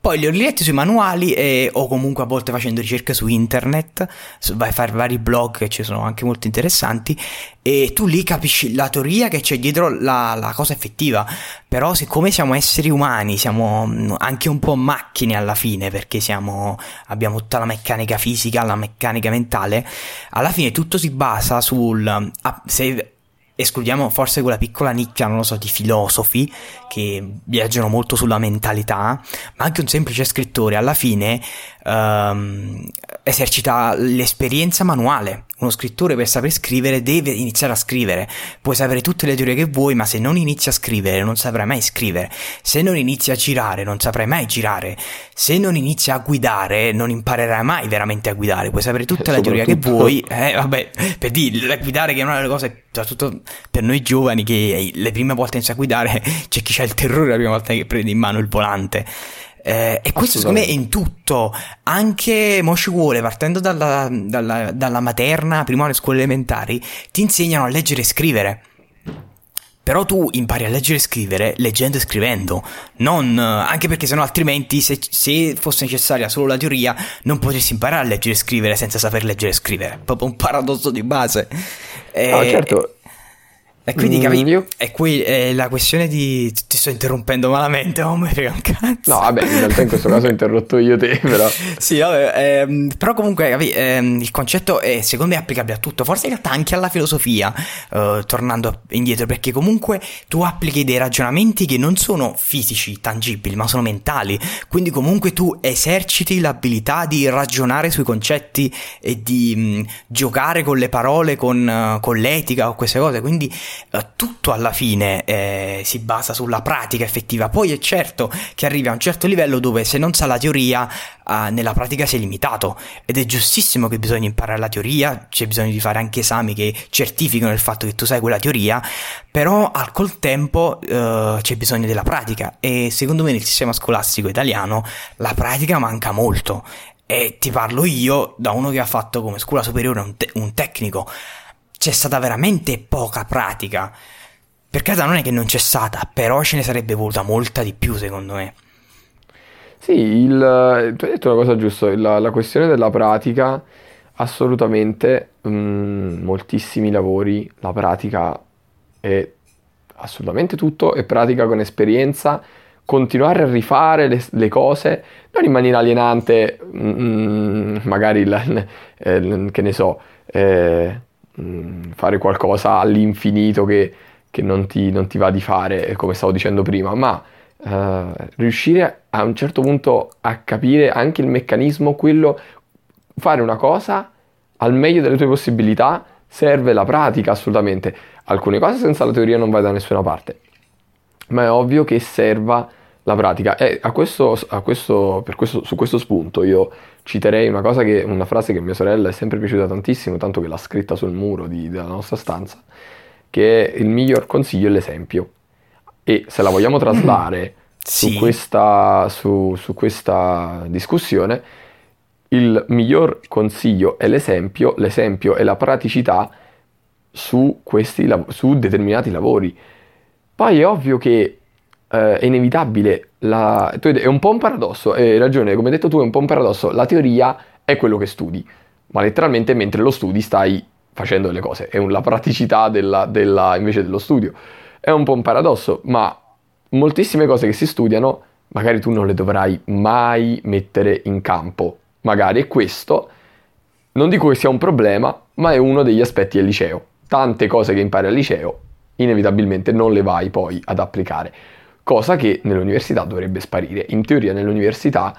Poi li ho riletti sui manuali, e, o comunque a volte facendo ricerche su internet, su, vai a fare vari blog che ci sono anche molto interessanti, e tu lì capisci la teoria che c'è dietro la, la cosa effettiva. Però siccome siamo esseri umani, siamo anche un po' macchine alla fine, perché siamo, abbiamo tutta la meccanica fisica, la meccanica mentale, alla fine tutto si basa sul... se escludiamo forse quella piccola nicchia, non lo so, di filosofi che viaggiano molto sulla mentalità, ma anche un semplice scrittore alla fine ehm, esercita l'esperienza manuale. Uno scrittore, per saper scrivere, deve iniziare a scrivere. Puoi sapere tutte le teorie che vuoi, ma se non inizi a scrivere non saprai mai scrivere. Se non inizi a girare non saprai mai girare. Se non inizi a guidare non imparerai mai veramente a guidare. Puoi sapere tutta la teoria che vuoi, eh, vabbè, per dire, guidare che è una delle cose, soprattutto per noi giovani, che le prime volte inizi a guidare c'è chi c'ha il terrore la prima volta che prende in mano il volante. Eh, e questo secondo me è in tutto, anche mo ci vuole, partendo dalla, dalla, dalla materna, prima alle scuole elementari ti insegnano a leggere e scrivere, però tu impari a leggere e scrivere leggendo e scrivendo, non, anche perché sennò altrimenti se, se fosse necessaria solo la teoria non potresti imparare a leggere e scrivere senza saper leggere e scrivere, proprio un paradosso di base. Eh, no, certo. E quindi capi, è qui è la questione di... Ti sto interrompendo malamente, non mi frega un cazzo. No, vabbè, in realtà in questo caso ho interrotto io te, però... Sì, vabbè, ehm, però comunque, capi, ehm, il concetto è, secondo me, applicabile a tutto. Forse in realtà anche alla filosofia, eh, tornando indietro, perché comunque tu applichi dei ragionamenti che non sono fisici, tangibili, ma sono mentali. Quindi comunque tu eserciti l'abilità di ragionare sui concetti e di mh, giocare con le parole, con, con l'etica o queste cose, quindi... tutto alla fine eh, si basa sulla pratica effettiva. Poi è certo che arrivi a un certo livello dove se non sa la teoria eh, nella pratica sei limitato, ed è giustissimo che bisogna imparare la teoria, c'è bisogno di fare anche esami che certificano il fatto che tu sai quella teoria, però al col tempo eh, c'è bisogno della pratica, e secondo me nel sistema scolastico italiano la pratica manca molto, e ti parlo io da uno che ha fatto come scuola superiore un, te- un tecnico. C'è stata veramente poca pratica. Per carità, non è che non c'è stata, però ce ne sarebbe voluta molta di più, secondo me. Sì, il, tu hai detto una cosa giusta, la, la questione della pratica, assolutamente, mh, moltissimi lavori, la pratica è assolutamente tutto, è pratica con esperienza, continuare a rifare le, le cose, non in maniera alienante, mh, magari, la, eh, che ne so... Eh, fare qualcosa all'infinito che, che non ti, non ti va di fare, come stavo dicendo prima, ma eh, riuscire a un certo punto a capire anche il meccanismo, quello, fare una cosa al meglio delle tue possibilità, serve la pratica assolutamente. Alcune cose senza la teoria non vai da nessuna parte, ma è ovvio che serva la pratica. E a questo, a questo, per questo, su questo spunto io citerei una cosa che, una frase che mia sorella è sempre piaciuta tantissimo, tanto che l'ha scritta sul muro di, della nostra stanza, che è: il miglior consiglio è l'esempio. E se la vogliamo traslare sì. su, questa, su, su questa discussione, il miglior consiglio è l'esempio, l'esempio è la praticità su, questi, su determinati lavori. Poi è ovvio che Uh, è inevitabile, la... è un po' un paradosso, hai ragione, come hai detto tu, è un po' un paradosso, la teoria è quello che studi, ma letteralmente mentre lo studi stai facendo delle cose, è un... la praticità della... Della... invece dello studio, è un po' un paradosso, ma moltissime cose che si studiano magari tu non le dovrai mai mettere in campo, magari, e questo non dico che sia un problema, ma è uno degli aspetti del liceo. Tante cose che impari al liceo inevitabilmente non le vai poi ad applicare, cosa che nell'università dovrebbe sparire. In teoria nell'università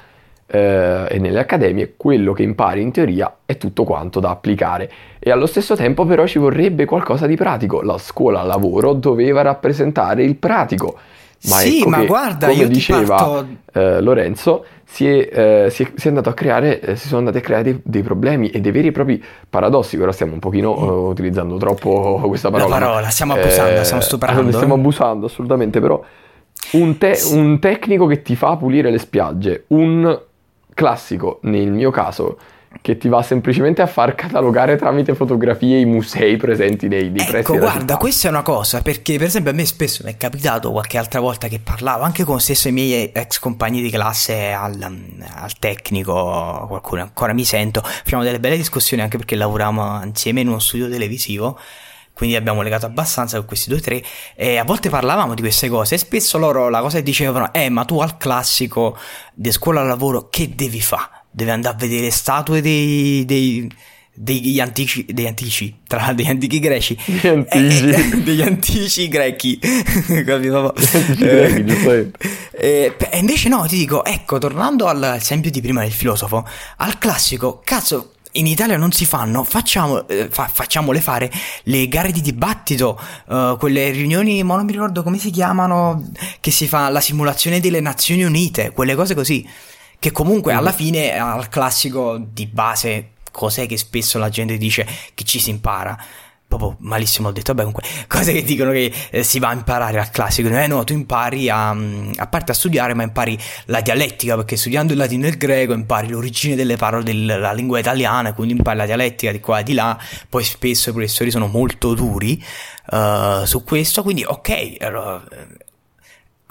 eh, e nelle accademie quello che impari in teoria è tutto quanto da applicare, e allo stesso tempo però ci vorrebbe qualcosa di pratico. La scuola lavoro doveva rappresentare il pratico, ma sì, ecco ma che, guarda, come io diceva parto... eh, Lorenzo, si è, eh, si, è, si è andato a creare eh, si sono andati a creare dei, dei problemi e dei veri e propri paradossi. Ora stiamo un pochino eh, utilizzando troppo questa parola, la parola stiamo abusando, eh, stiamo stuprando, stiamo abusando assolutamente, però Un, te- un tecnico che ti fa pulire le spiagge, un classico nel mio caso che ti va semplicemente a far catalogare tramite fotografie i musei presenti nei, nei pressi. Ecco, guarda, città. Questa è una cosa, perché per esempio a me spesso mi è capitato, qualche altra volta che parlavo anche con stesso i miei ex compagni di classe al, al tecnico, qualcuno ancora mi sento, facciamo delle belle discussioni, anche perché lavoriamo insieme in uno studio televisivo, quindi abbiamo legato abbastanza con questi due o tre, e a volte parlavamo di queste cose, e spesso loro la cosa dicevano: eh ma tu al classico di scuola al lavoro che devi fare? Devi andare a vedere statue dei, dei degli antici, degli antici, tra degli antichi greci, degli antici, eh, eh, degli antici grechi, capito? Eh, eh, eh, e invece no, ti dico, ecco, tornando all'esempio di prima del filosofo, al classico, cazzo, in Italia non si fanno, facciamo, eh, fa, facciamole fare le gare di dibattito, eh, quelle riunioni, ma non mi ricordo come si chiamano, che si fa la simulazione delle Nazioni Unite, quelle cose così, che comunque alla fine al classico di base... Cos'è che spesso la gente dice che ci si impara? Proprio malissimo ho detto, vabbè, comunque, cose che dicono che eh, si va a imparare al classico. Eh no, tu impari a, a parte a studiare, ma impari la dialettica, perché studiando il latino e il greco impari l'origine delle parole della lingua italiana, quindi impari la dialettica di qua e di là. Poi spesso i professori sono molto duri uh, su questo, quindi ok, allora,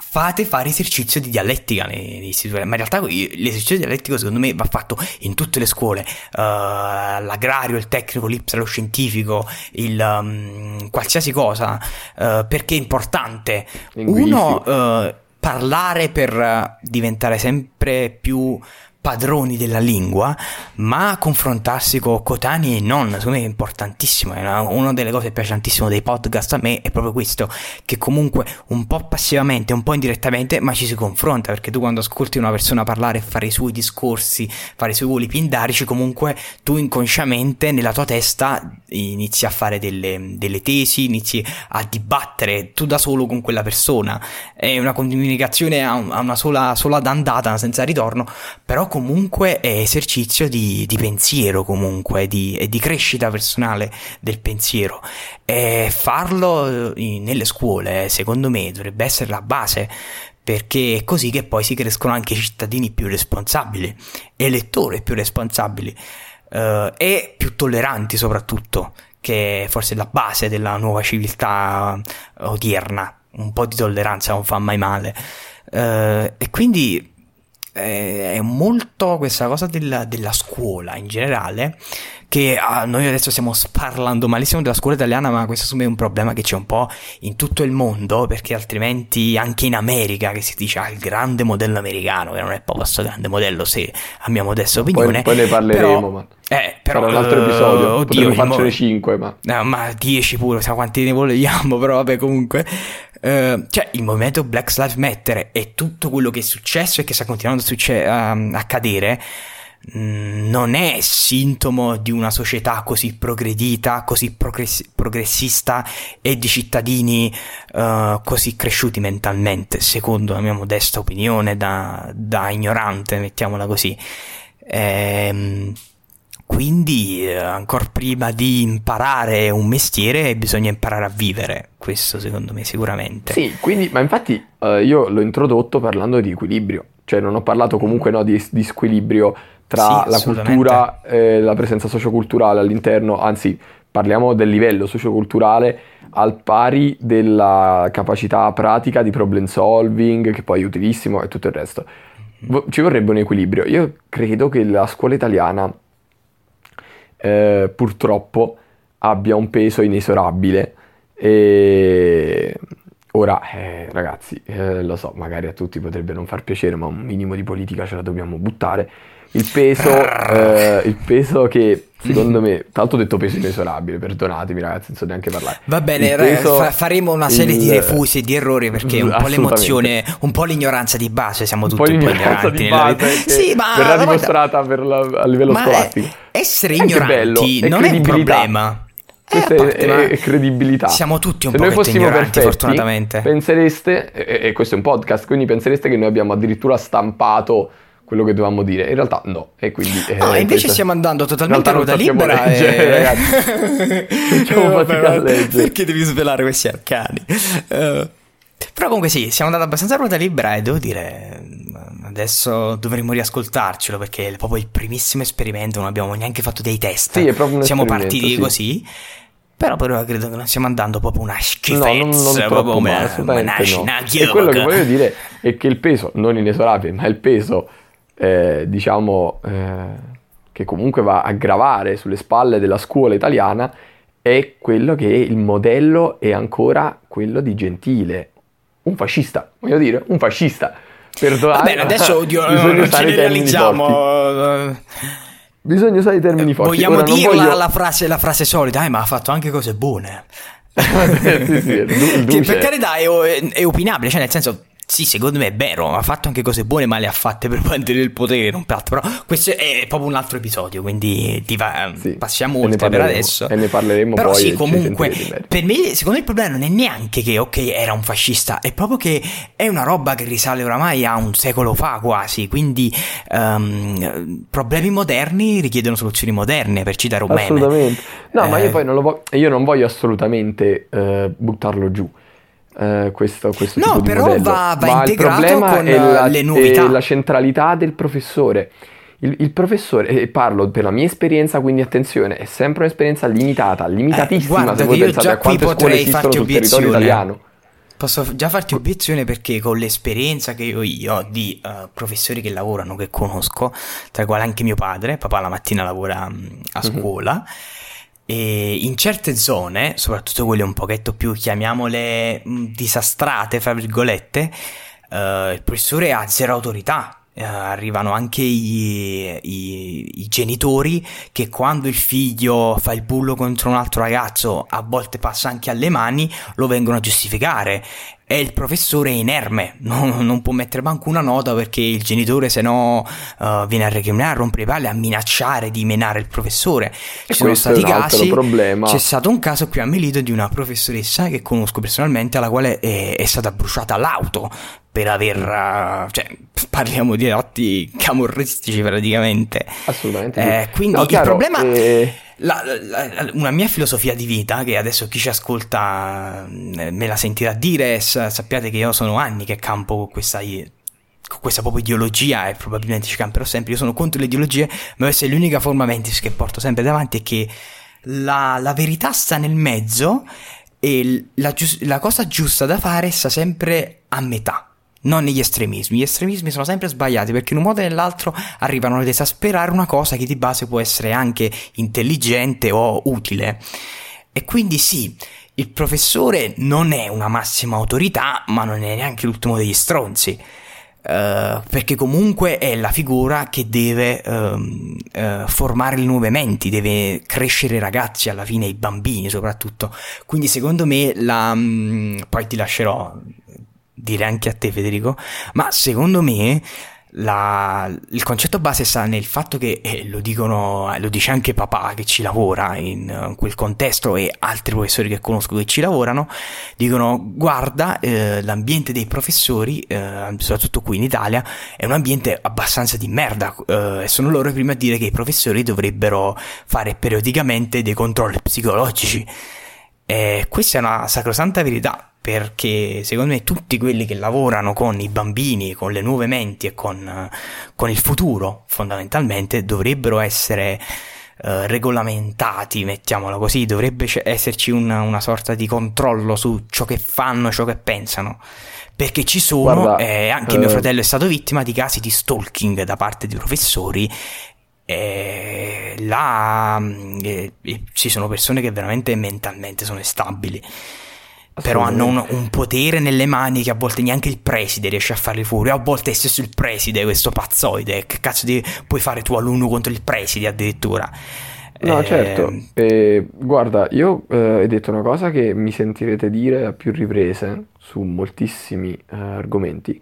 fate fare esercizio di dialettica negli istituti, ma in realtà l'esercizio dialettico secondo me va fatto in tutte le scuole, uh, l'agrario, il tecnico, l'ipsa, lo scientifico, il um, qualsiasi cosa, uh, perché è importante uno uh, parlare per diventare sempre più padroni della lingua, ma confrontarsi con coetanei e non, secondo me è importantissimo. È una, una delle cose che piace tantissimo dei podcast a me è proprio questo, che comunque un po' passivamente, un po' indirettamente, ma ci si confronta, perché tu quando ascolti una persona parlare e fare i suoi discorsi, fare i suoi voli pindarici, comunque tu inconsciamente nella tua testa inizi a fare delle, delle tesi, inizi a dibattere tu da solo con quella persona. È una comunicazione a una sola, sola d'andata, senza ritorno, però comunque è esercizio di, di pensiero, comunque di, di crescita personale del pensiero, e farlo in, nelle scuole secondo me dovrebbe essere la base, perché è così che poi si crescono anche cittadini più responsabili, elettori più responsabili eh, e più tolleranti soprattutto, che è forse la base della nuova civiltà odierna. Un po' di tolleranza non fa mai male, eh, e quindi è molto questa cosa della, della scuola in generale, che ah, noi adesso stiamo sparlando malissimo della scuola italiana, ma questo secondo me è un problema che c'è un po' in tutto il mondo, perché altrimenti anche in America, che si dice ah, il grande modello americano, che non è proprio questo grande modello se a mia modesta opinione, poi, poi ne parleremo, però, ma eh, però per un altro episodio, uh, oddio, farcene cinque ma no, ma dieci pure, sa quanti ne vogliamo, però vabbè, comunque Uh, cioè il movimento Black Lives Matter e tutto quello che è successo e che sta continuando a succe- uh, accadere mh, non è sintomo di una società così progredita, così progress- progressista e di cittadini uh, così cresciuti mentalmente, secondo la mia modesta opinione da, da ignorante, mettiamola così. Ehm Quindi, eh, ancora prima di imparare un mestiere, bisogna imparare a vivere. Questo, secondo me, sicuramente. Sì, quindi, ma infatti eh, io l'ho introdotto parlando di equilibrio. Cioè, non ho parlato comunque no, di, di squilibrio tra sì, la cultura e la presenza socioculturale all'interno. Anzi, parliamo del livello socioculturale al pari della capacità pratica di problem solving, che poi è utilissimo, e tutto il resto. Ci vorrebbe un equilibrio. Io credo che la scuola italiana... Eh, purtroppo abbia un peso inesorabile e ora eh, ragazzi eh, lo so, magari a tutti potrebbe non far piacere, ma un minimo di politica ce la dobbiamo buttare. Il peso eh, il peso che secondo me, tanto ho detto peso inesorabile, perdonatemi ragazzi, non so neanche parlare, va bene, peso, fa- faremo una serie il... di refusi e di errori, perché un po' l'emozione, un po' l'ignoranza di base, siamo tutti un po' ignoranti di base, sì, ma verrà dimostrata per la, a livello ma scolastico è, essere ignoranti è non è un problema. Questa eh, parte, è, è credibilità. Siamo tutti un po' ignoranti, perfetti, fortunatamente. Pensereste, e, e questo è un podcast, quindi pensereste che noi abbiamo addirittura stampato quello che dovevamo dire. In realtà no. E quindi eh, ah, invece questa... stiamo andando totalmente a ruota libera. Leggere, e... ragazzi. eh, vabbè, a perché devi svelare questi arcani? Uh, però comunque sì, siamo andati abbastanza a ruota libera e devo dire adesso dovremmo riascoltarcelo, perché è proprio il primissimo esperimento, non abbiamo neanche fatto dei test. Sì, è proprio un siamo partiti sì. così. Però però credo che non stiamo andando proprio una schifezza, no, proprio una, una, no. una e quello che voglio dire è che il peso non inesorabile, ma il peso eh, diciamo eh, che comunque va a gravare sulle spalle della scuola italiana è quello che il modello è ancora quello di Gentile, un fascista, voglio dire, un fascista. Perdonare, vabbè, adesso oddio, non ci realizziamo. Bisogna usare i termini eh, forti. Vogliamo Ora, dirla voglio... la, frase, la frase solita, eh, ma ha fatto anche cose buone. sì, sì, du- che per carità è, è, è opinabile, cioè nel senso... Sì, secondo me è vero, ha fatto anche cose buone, ma le ha fatte per mantenere il potere, non per altro. Però questo è proprio un altro episodio, quindi ti va, sì, passiamo oltre per adesso. E ne parleremo però poi. Però sì, comunque, per me, secondo me il problema non è neanche che, ok, era un fascista, è proprio che è una roba che risale oramai a un secolo fa quasi, quindi um, problemi moderni richiedono soluzioni moderne, per citare un meme. Assolutamente. No, eh, ma io poi non lo voglio, io non voglio assolutamente uh, buttarlo giù. Uh, questo, questo no, tipo di modello. No, però va, va integrato con la, le novità. È la centralità del professore. Il, il professore, e parlo per la mia esperienza, quindi attenzione, è sempre un'esperienza limitata, limitatissima. Eh, guarda, se voi pensate a quante scuole esistono sul territorio italiano. Posso già farti obiezione perché con l'esperienza che io, io ho di uh, professori che lavorano, che conosco, tra i quali anche mio padre, papà la mattina lavora mh, a scuola, mm-hmm. E in certe zone, soprattutto quelle un pochetto più, chiamiamole, disastrate, fra virgolette, eh, il professore ha zero autorità. Eh, arrivano anche i, i, i genitori che quando il figlio fa il bullo contro un altro ragazzo, a volte passa anche alle mani, lo vengono a giustificare. E il professore è inerme, non, non può mettere manco una nota perché il genitore se no uh, viene a recriminare, a rompere i pali, a minacciare di menare il professore. Ci e sono stati casi, problema. C'è stato un caso qui a Melito di una professoressa che conosco personalmente alla quale è, è stata bruciata l'auto per aver, uh, cioè parliamo di atti camorristici praticamente. Assolutamente sì. eh, Quindi no, il chiaro, problema... Eh... La, la, una mia filosofia di vita, che adesso chi ci ascolta me la sentirà dire, sappiate che io sono anni che campo con questa, con questa proprio ideologia, e probabilmente ci camperò sempre. Io sono contro le ideologie, ma questa è l'unica forma mentis che porto sempre davanti, è che la, la verità sta nel mezzo e la, la cosa giusta da fare sta sempre a metà, non negli estremismi. Gli estremismi sono sempre sbagliati perché in un modo o nell'altro arrivano ad esasperare una cosa che di base può essere anche intelligente o utile. E quindi sì, il professore non è una massima autorità, ma non è neanche l'ultimo degli stronzi, uh, perché comunque è la figura che deve uh, uh, formare le nuove menti, deve crescere i ragazzi, alla fine i bambini soprattutto. Quindi secondo me la um, poi ti lascerò dire anche a te, Federico, ma secondo me la, il concetto base sta nel fatto che, eh, lo dicono, lo dice anche papà che ci lavora in, in quel contesto e altri professori che conosco che ci lavorano, dicono guarda, eh, l'ambiente dei professori, eh, soprattutto qui in Italia, è un ambiente abbastanza di merda, eh, e sono loro i primi a dire che i professori dovrebbero fare periodicamente dei controlli psicologici. Eh, questa è una sacrosanta verità, perché secondo me tutti quelli che lavorano con i bambini, con le nuove menti e con, con il futuro fondamentalmente dovrebbero essere eh, regolamentati, mettiamola così, dovrebbe esserci una, una sorta di controllo su ciò che fanno e ciò che pensano, perché ci sono, guarda, eh, anche eh... mio fratello è stato vittima di casi di stalking da parte di professori. Eh, là eh, ci sono persone che veramente mentalmente sono instabili, però hanno un, un potere nelle mani che a volte neanche il preside riesce a farli fuori, a volte è stesso il preside questo pazzoide, che cazzo di, puoi fare tu alunno contro il preside addirittura. No, eh, certo, eh, guarda, io eh, ho detto una cosa che mi sentirete dire a più riprese su moltissimi eh, argomenti,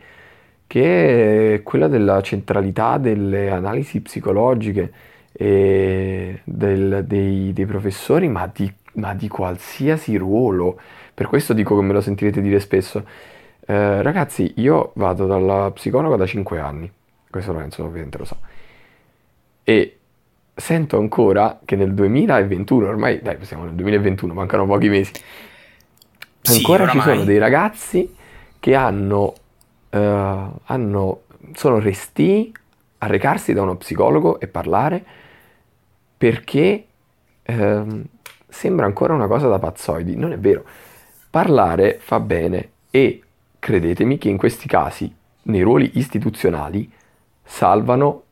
che è quella della centralità delle analisi psicologiche e del, dei, dei professori, ma di, ma di qualsiasi ruolo. Per questo dico che me lo sentirete dire spesso. Eh, ragazzi, io vado dalla psicologa da cinque anni, questo Lorenzo ovviamente lo sa, e sento ancora che nel duemilaventuno, ormai dai siamo nel duemilaventuno, mancano pochi mesi, ancora sì, ci sono dei ragazzi che hanno, eh, hanno, sono restii a recarsi da uno psicologo e parlare, perché eh, sembra ancora una cosa da pazzoidi, non è vero. Parlare fa bene e credetemi che in questi casi, nei ruoli istituzionali, salvano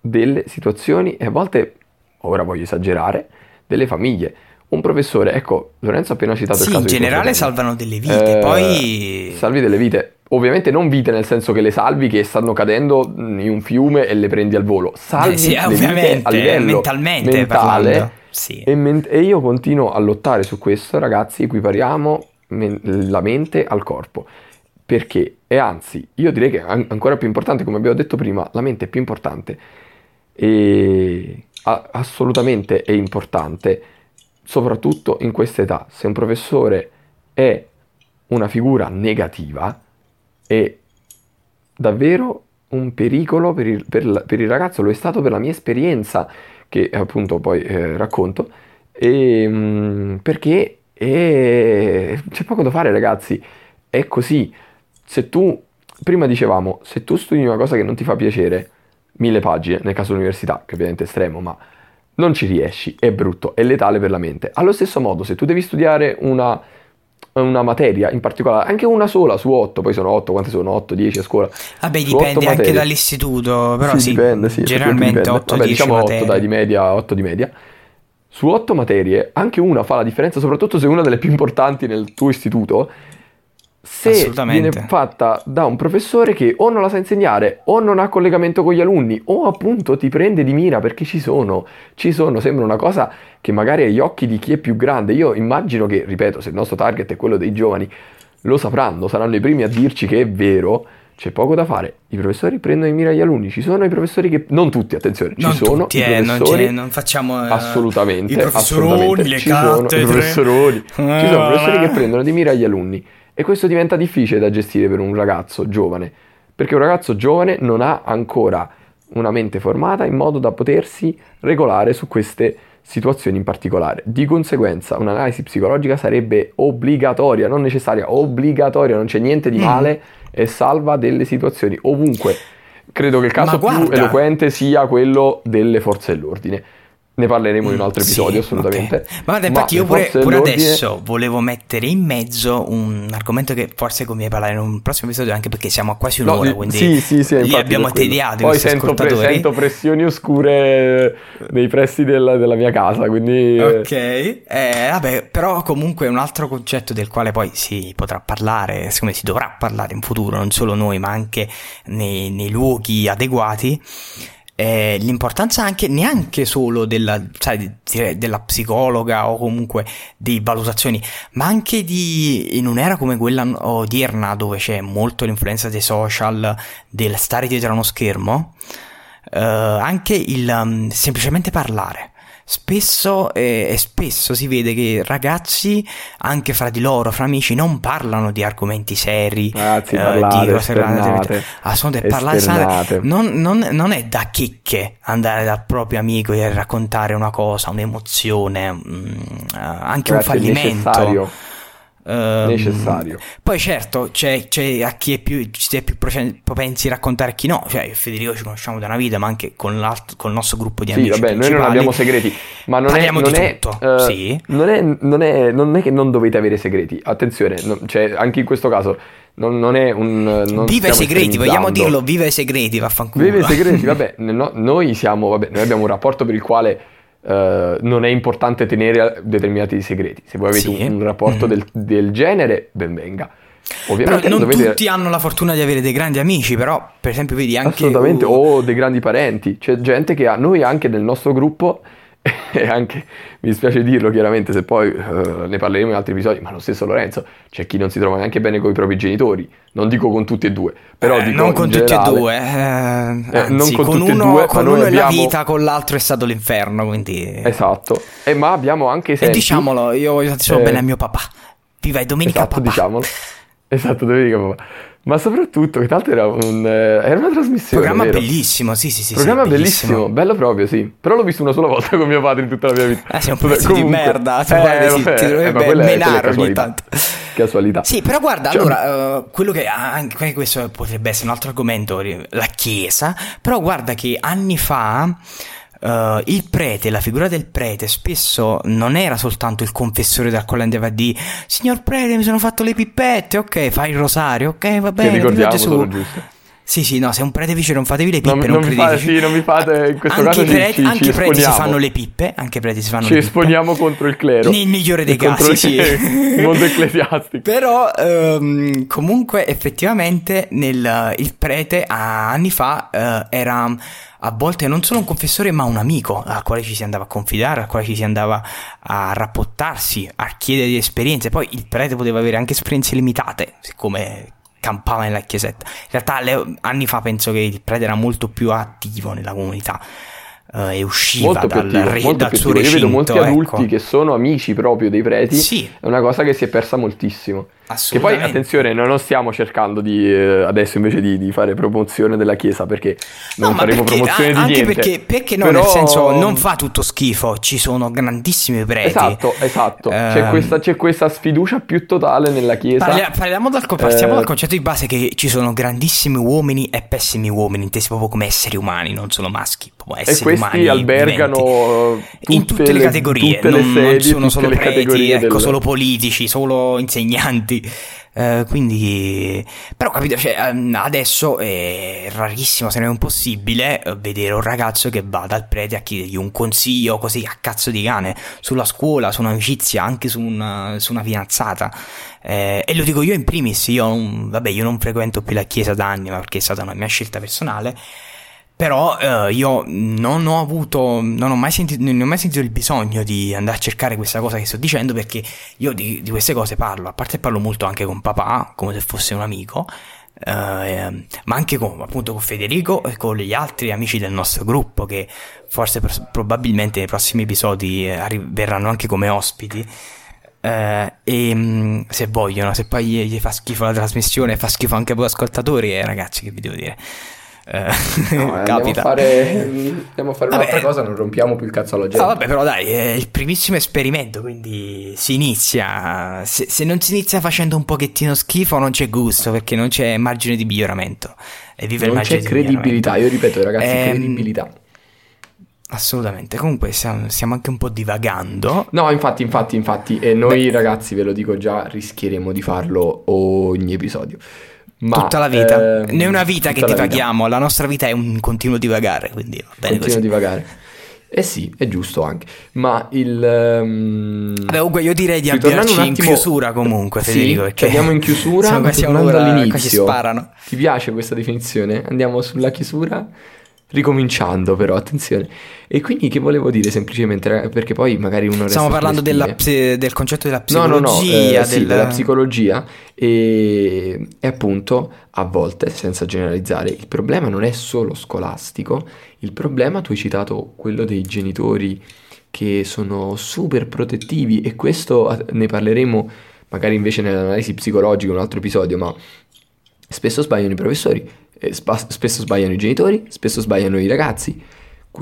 delle situazioni e a volte, ora voglio esagerare, delle famiglie. Un professore, ecco, Lorenzo ha appena citato sì, il caso. Sì, in generale salvano delle vite, eh, poi... Salvi delle vite. Ovviamente non vite nel senso che le salvi che stanno cadendo in un fiume e le prendi al volo. Salvi eh sì, le vite a livello mentalmente mentale, sì. e, men- e io continuo a lottare su questo, ragazzi. Equipariamo men- la mente al corpo, perché, e anzi, io direi che è an- ancora più importante, come abbiamo detto prima, la mente è più importante e a- assolutamente è importante, soprattutto in questa età. Se un professore è una figura negativa, è davvero un pericolo per il, per, la, per il ragazzo, lo è stato per la mia esperienza, che appunto poi eh, racconto, e, mh, perché è, c'è poco da fare, ragazzi, è così. Se tu, prima dicevamo, se tu studi una cosa che non ti fa piacere, mille pagine, nel caso dell'università, che ovviamente è estremo, ma non ci riesci, è brutto, è letale per la mente. Allo stesso modo, se tu devi studiare una... una materia in particolare, anche una sola su otto, poi sono otto, quante sono? otto, dieci a scuola. Vabbè, dipende anche dall'istituto, però sì, sì, dipende, sì, generalmente dipende. otto, vabbè, dieci diciamo materie. otto, dai, di media, otto di media. Su otto materie, anche una fa la differenza, soprattutto se è una delle più importanti nel tuo istituto, se viene fatta da un professore che o non la sa insegnare, o non ha collegamento con gli alunni, o appunto ti prende di mira, perché ci sono, ci sono, sembra una cosa che magari agli occhi di chi è più grande, io immagino che, ripeto, se il nostro target è quello dei giovani, lo sapranno, saranno i primi a dirci che è vero, c'è poco da fare, i professori prendono in mira gli alunni, ci sono i professori che, non tutti, attenzione, non ci sono tutti, i professori, eh, non, non facciamo eh, assolutamente, i professoroni, le ci sono, i professoroni, ci sono professori che prendono di mira gli alunni. E questo diventa difficile da gestire per un ragazzo giovane, perché un ragazzo giovane non ha ancora una mente formata in modo da potersi regolare su queste situazioni in particolare. Di conseguenza un'analisi psicologica sarebbe obbligatoria, non necessaria, obbligatoria, non c'è niente di male, e salva delle situazioni ovunque. Credo che il caso più eloquente sia quello delle forze dell'ordine. Ne parleremo in un altro episodio, sì, assolutamente. Okay. Ma infatti, ma io pure, pure adesso volevo mettere in mezzo un argomento che forse conviene parlare in un prossimo episodio, anche perché siamo a quasi un'ora, no, quindi sì, sì, sì, li abbiamo tediati. Poi sento, pre- sento pressioni oscure nei pressi della, della mia casa, quindi... Ok, eh, vabbè, però comunque un altro concetto del quale poi si potrà parlare, siccome si dovrà parlare in futuro, non solo noi, ma anche nei, nei luoghi adeguati, Eh, l'importanza anche neanche solo della, sai, della psicologa o comunque di valutazioni, ma anche di, in un'era come quella odierna dove c'è molto l'influenza dei social, del stare dietro a uno schermo, eh, anche il um, semplicemente parlare. Spesso e eh, spesso si vede che ragazzi, anche fra di loro, fra amici, non parlano di argomenti seri, ragazzi, parlate, eh, di cose relative a sonde, parlare non, non, non è da chicche andare dal proprio amico e raccontare una cosa, un'emozione, mh, anche, ragazzi, un fallimento. È necessario. Uh, necessario. Poi certo c'è, c'è a chi è più, ci è più propensi a raccontare, a chi no, cioè Federico ci conosciamo da una vita, ma anche con, con il nostro gruppo di amici, sì, vabbè, noi non abbiamo segreti, ma non parliamo è, non di è, tutto uh, sì. non, è, non, è, non è che non dovete avere segreti, attenzione, no, cioè, anche in questo caso non, non è un non viva i segreti, vogliamo dirlo, viva i segreti, vaffanculo, viva i segreti, vabbè, no, noi siamo, vabbè, noi abbiamo un rapporto per il quale Uh, non è importante tenere determinati segreti. Se voi avete, sì, un, un rapporto mm. del, del genere, ben venga. Ovviamente però non dovete... tutti hanno la fortuna di avere dei grandi amici, però per esempio vedi anche assolutamente uh... o dei grandi parenti, c'è gente che ha, noi anche nel nostro gruppo e anche, mi dispiace dirlo chiaramente, se poi uh, ne parleremo in altri episodi, ma lo stesso Lorenzo, c'è chi non si trova neanche bene con i propri genitori, non dico con tutti e due, però eh, dico non con tutti generale, e due, eh, anzi, eh, non con, con tutti uno, e due, con ma uno è abbiamo... la vita, con l'altro è stato l'inferno, quindi esatto, eh, ma abbiamo anche esempi, e diciamolo, io voglio eh, bene a mio papà, viva i domenica, esatto, papà, diciamolo, esatto, domenica papà. Ma soprattutto, che tanto era, un, era una trasmissione, programma, vero? Bellissimo, sì, sì, sì. Programma sì, bellissimo. bellissimo, bello proprio, sì. Però l'ho visto una sola volta con mio padre in tutta la mia vita. Ah, sei un pezzo di merda, ti dovrebbe menare ogni tanto. Casualità. Sì, però guarda, cioè, allora, uh, quello che anche questo potrebbe essere un altro argomento, la chiesa, però guarda che anni fa... Uh, il prete, la figura del prete spesso non era soltanto il confessore dal quale andava a dire: signor prete, mi sono fatto le pippette, ok, fai il rosario, ok, va bene, ricordiamo, Gesù. Sì, sì, no, se un prete dice non fatevi le pippe, non, non, non credete. Sì, non mi fate, in questo anche caso preti, ci, anche ci preti si fanno le pippe, anche preti si fanno ci le pippe. Ci esponiamo contro il clero. Nel migliore dei casi, il sì. Il mondo ecclesiastico. Però, um, comunque, effettivamente, nel, il prete a, anni fa uh, era a volte non solo un confessore, ma un amico al quale ci si andava a confidare, al quale ci si andava a rapportarsi, a chiedere di esperienze. Poi il prete poteva avere anche esperienze limitate, siccome campava nella chiesetta. In realtà le, anni fa penso che il prete era molto più attivo nella comunità eh, e usciva molto dal, attivo, re, molto dal suo recinto. Io vedo molti ecco. adulti che sono amici proprio dei preti, sì. È una cosa che si è persa moltissimo. Che poi attenzione, noi non stiamo cercando di eh, adesso invece di, di fare promozione della chiesa, perché non no, faremo perché, promozione a, di niente, perché, perché no, però... nel senso non fa tutto schifo, ci sono grandissimi preti, esatto esatto eh... c'è, questa, c'è questa sfiducia più totale nella chiesa. Parla, parliamo dal, partiamo eh... dal concetto di base che ci sono grandissimi uomini e pessimi uomini, intesi proprio come esseri umani, non solo maschi, esseri e questi umani albergano tutte in tutte le, le categorie, tutte le non, sedi, non sono solo preti ecco del... solo politici, solo insegnanti. Uh, quindi però capito, cioè, adesso è rarissimo, se non è impossibile, vedere un ragazzo che va dal prete a chiedergli un consiglio così a cazzo di cane sulla scuola, su un'amicizia, anche su una, su una fidanzata. Eh, e lo dico io in primis, io non, vabbè io non frequento più la chiesa da anni, ma perché è stata una mia scelta personale. Però eh, io non ho avuto, non ho mai sentito, non ho mai sentito il bisogno di andare a cercare questa cosa che sto dicendo, perché io di, di queste cose parlo, a parte parlo molto anche con papà, come se fosse un amico, eh, ma anche con, appunto con Federico e con gli altri amici del nostro gruppo, che forse pr- probabilmente nei prossimi episodi arri- verranno anche come ospiti. Uh, e se vogliono, se poi gli, gli fa schifo la trasmissione, fa schifo anche a voi ascoltatori, eh, ragazzi, che vi devo dire. Uh, no, capita. Andiamo a fare, andiamo a fare vabbè, un'altra cosa, non rompiamo più il cazzo alla gente. Ah, vabbè, però dai, è il primissimo esperimento, quindi si inizia. Se, se non si inizia facendo un pochettino schifo, non c'è gusto, perché non c'è margine di miglioramento. E vive non il c'è credibilità, io ripeto, ragazzi, ehm... credibilità. Assolutamente, comunque stiamo, stiamo anche un po' divagando. No, infatti, infatti, infatti, e noi Beh. ragazzi, ve lo dico già, rischieremo di farlo ogni episodio. Ma, tutta la vita, ehm, né una vita che divaghiamo, la, la nostra vita è un continuo divagare, quindi va bene continuo così. divagare. Eh sì, è giusto anche. Ma il... Um... Vabbè, comunque io direi di avviarci in attimo... chiusura comunque, Federico. Sì, perché andiamo in chiusura, siamo quasi all'inizio. Sparano. Ti piace questa definizione? Andiamo sulla chiusura... Ricominciando però, attenzione. E quindi che volevo dire semplicemente, perché poi magari uno stiamo parlando della pse, del concetto della psicologia, no, no, no, eh, del... sì, della psicologia e, e appunto a volte, senza generalizzare, il problema non è solo scolastico. Il problema, tu hai citato quello dei genitori che sono super protettivi, e questo ne parleremo magari invece nell'analisi psicologica in un altro episodio, ma spesso sbagliano i professori, spesso sbagliano i genitori, spesso sbagliano i ragazzi,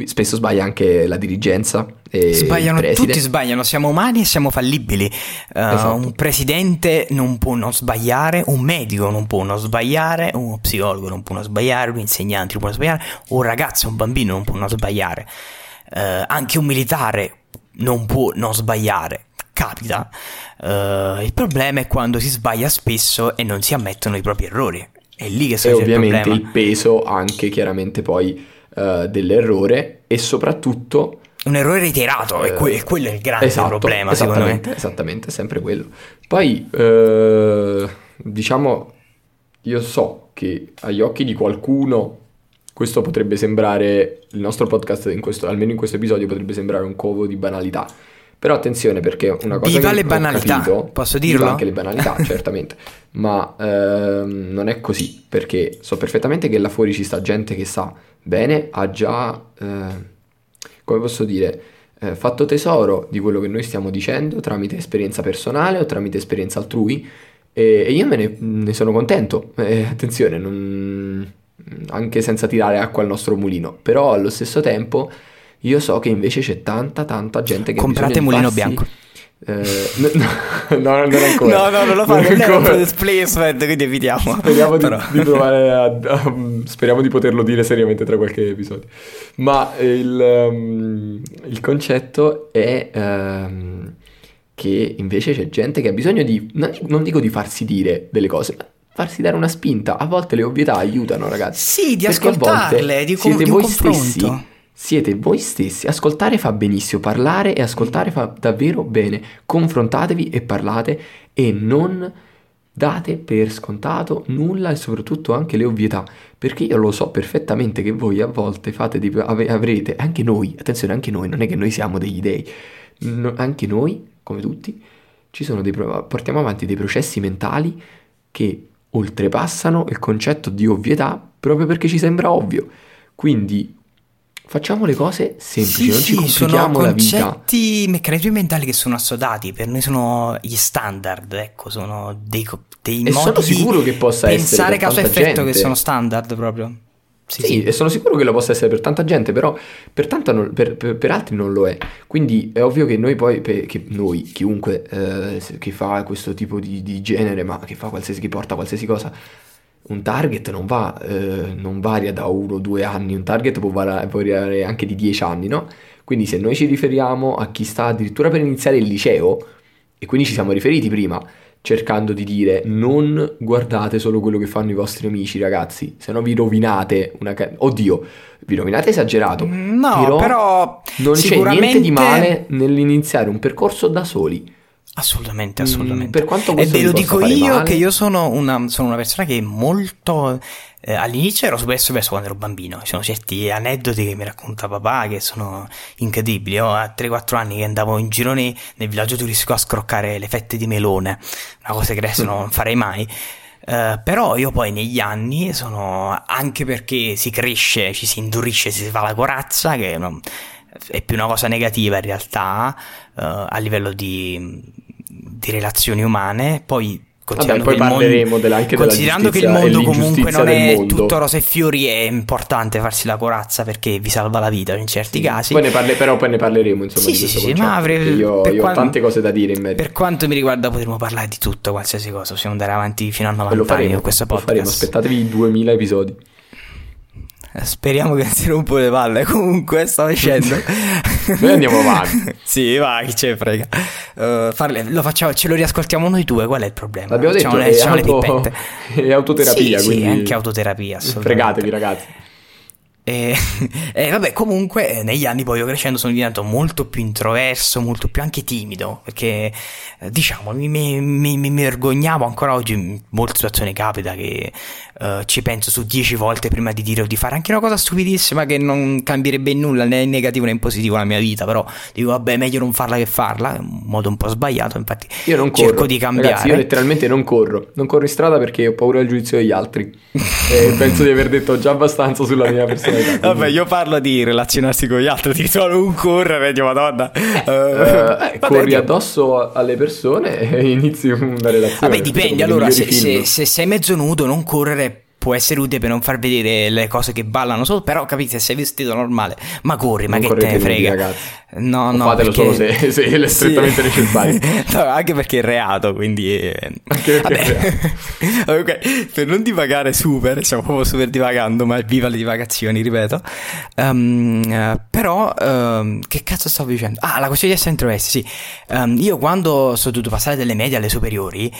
spesso sbaglia anche la dirigenza e sbagliano, tutti sbagliano, siamo umani e siamo fallibili. Uh, esatto. Un presidente non può non sbagliare, un medico non può non sbagliare, uno psicologo non può non sbagliare, un insegnante non può non sbagliare, un ragazzo, un bambino non può non sbagliare, uh, anche un militare non può non sbagliare. Capita. Uh, il problema è quando si sbaglia spesso e non si ammettono i propri errori. È lì che sorge il problema. E ovviamente il peso anche chiaramente poi uh, dell'errore, e soprattutto un errore reiterato, uh, è, que- è quello il grande esatto, problema secondo me. Esattamente, è sempre quello. Poi uh, diciamo, io so che agli occhi di qualcuno questo potrebbe sembrare, il nostro podcast in questo, almeno in questo episodio, potrebbe sembrare un covo di banalità. Però attenzione, perché una cosa viva che le banalità, ho capito, posso dirlo? Anche le banalità, certamente, ma ehm, non è così, perché so perfettamente che là fuori ci sta gente che sa bene, ha già, eh, come posso dire, eh, fatto tesoro di quello che noi stiamo dicendo tramite esperienza personale o tramite esperienza altrui, e, e io me ne, ne sono contento, eh, attenzione, non, anche senza tirare acqua al nostro mulino, però allo stesso tempo... Io so che invece c'è tanta tanta gente che comprate mulino farsi... bianco. Eh, no, no, no, non ancora. No, no, non lo fa, non è un product placement, quindi evitiamo. Speriamo di, di provare a, a, speriamo di poterlo dire seriamente tra qualche episodio. Ma il, um, il concetto è um, che invece c'è gente che ha bisogno di, non dico di farsi dire delle cose, ma farsi dare una spinta. A volte le ovvietà aiutano, ragazzi. Sì, di ascoltarle, di, com- siete di un voi confronto. Stessi, siete voi stessi. Ascoltare fa benissimo, parlare e ascoltare fa davvero bene. Confrontatevi e parlate e non date per scontato nulla e soprattutto anche le ovvietà, perché io lo so perfettamente che voi a volte fate di, av- avrete, anche noi, attenzione, anche noi, non è che noi siamo degli dei, no, anche noi, come tutti, ci sono dei pro- portiamo avanti dei processi mentali che oltrepassano il concetto di ovvietà proprio perché ci sembra ovvio. Quindi facciamo le cose semplici, sì, non sì, ci complichiamo la vita. Sono concetti, meccanismi mentali che sono assodati, per noi sono gli standard, ecco, sono dei, dei e modi sono sicuro che possa pensare causa effetto gente. Che sono standard proprio. Sì, sì, sì, e sono sicuro che lo possa essere per tanta gente, però per, tanta non, per, per, per altri non lo è. Quindi è ovvio che noi poi, per, che noi, chiunque eh, che fa questo tipo di, di genere, ma che fa qualsiasi, che porta qualsiasi cosa, un target non va, eh, non varia da uno o due anni, un target può variare, può variare anche di dieci anni, no? Quindi se noi ci riferiamo a chi sta addirittura per iniziare il liceo, e quindi ci siamo riferiti prima, cercando di dire non guardate solo quello che fanno i vostri amici, ragazzi, se no vi rovinate una ca- oddio, vi rovinate esagerato, no, però, però non sicuramente... c'è niente di male nell'iniziare un percorso da soli. Assolutamente, assolutamente. Mm, per quanto questo e ve lo dico io male. Che io sono una, sono una persona che molto eh, all'inizio ero super estroverso quando ero bambino. Ci sono certi aneddoti che mi racconta papà che sono incredibili. Io a tre quattro anni che andavo in girone nel villaggio turistico a scroccare le fette di melone, una cosa che adesso mm. non farei mai. Uh, però io poi negli anni sono, anche perché si cresce, ci si indurisce, si fa la corazza, che no, è più una cosa negativa in realtà uh, a livello di di relazioni umane. Poi considerando, Vabbè, poi che, il mondo, della, anche considerando della che il mondo comunque non è mondo. tutto rose e fiori, è importante farsi la corazza perché vi salva la vita in certi sì. casi. Poi ne parli, però poi ne parleremo, insomma, sì, di questo sì, concetto, ma avrei, io, io quanto, ho tante cose da dire in merito. Per quanto mi riguarda potremo parlare di tutto, qualsiasi cosa, possiamo andare avanti fino a novanta lo faremo, anni con questo podcast. Lo faremo, aspettatevi duemila episodi. Speriamo che si rompo le palle. Comunque sto dicendo noi andiamo avanti. Sì, va, chi ce frega. Uh, farle, lo facciamo, ce lo riascoltiamo noi due. Qual è il problema? L'abbiamo facciamo detto, le, è, facciamo auto, le è autoterapia. Sì, quindi sì, anche autoterapia. Fregatevi, ragazzi. E, e vabbè, comunque negli anni poi io crescendo sono diventato molto più introverso, molto più anche timido, perché diciamo mi, mi, mi vergognavo ancora oggi. In molte situazioni capita che uh, ci penso su dieci volte prima di dire o di fare anche una cosa stupidissima che non cambierebbe in nulla, né in negativo né in positivo la mia vita, però dico vabbè, meglio non farla che farla, in modo un po' sbagliato. Infatti io non corro, cerco di cambiare, ragazzi, io letteralmente non corro non corro in strada perché ho paura del giudizio degli altri e penso di aver detto già abbastanza sulla mia persona. Vabbè, io parlo di relazionarsi con gli altri, ti trovo un correre, Dio madonna. Eh, uh, eh, corri Dio. Addosso alle persone e inizi una relazione. Vabbè, dipende, allora se, se, se sei mezzo nudo non correre può essere utile per non far vedere le cose che ballano solo, però capite, se sei vestito normale ma corri, non ma che te ne frega nudi, ragazzi. No, no, fatelo perché... solo se, se è strettamente sì. necessario. No, anche perché è reato, quindi anche perché è reato. Okay, per non divagare super, siamo proprio super divagando, ma viva le divagazioni, ripeto. Um, però um, che cazzo stavo dicendo? Ah, la questione di essere introversi, sì. Um, io quando sono dovuto passare dalle medie alle superiori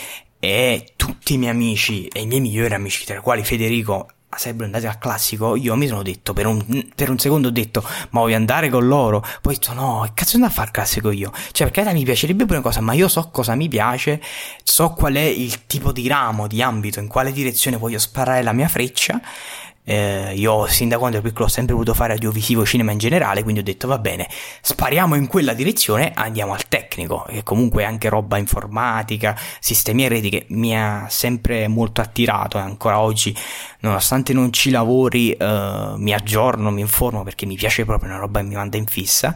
e tutti i miei amici e i miei migliori amici, tra i quali Federico, sarebbero andati al classico, io mi sono detto per un, per un secondo ho detto ma voglio andare con loro, poi ho detto no, che cazzo andare a fare classico io, cioè perché mi piacerebbe pure una cosa, ma io so cosa mi piace, so qual è il tipo di ramo, di ambito, in quale direzione voglio sparare la mia freccia. Eh, io sin da quando ero piccolo ho sempre voluto fare audiovisivo, cinema in generale, quindi ho detto va bene, spariamo in quella direzione, andiamo al tecnico, che comunque è anche roba informatica, sistemi e reti, che mi ha sempre molto attirato e ancora oggi, nonostante non ci lavori, eh, mi aggiorno, mi informo perché mi piace proprio, una roba che mi manda in fissa.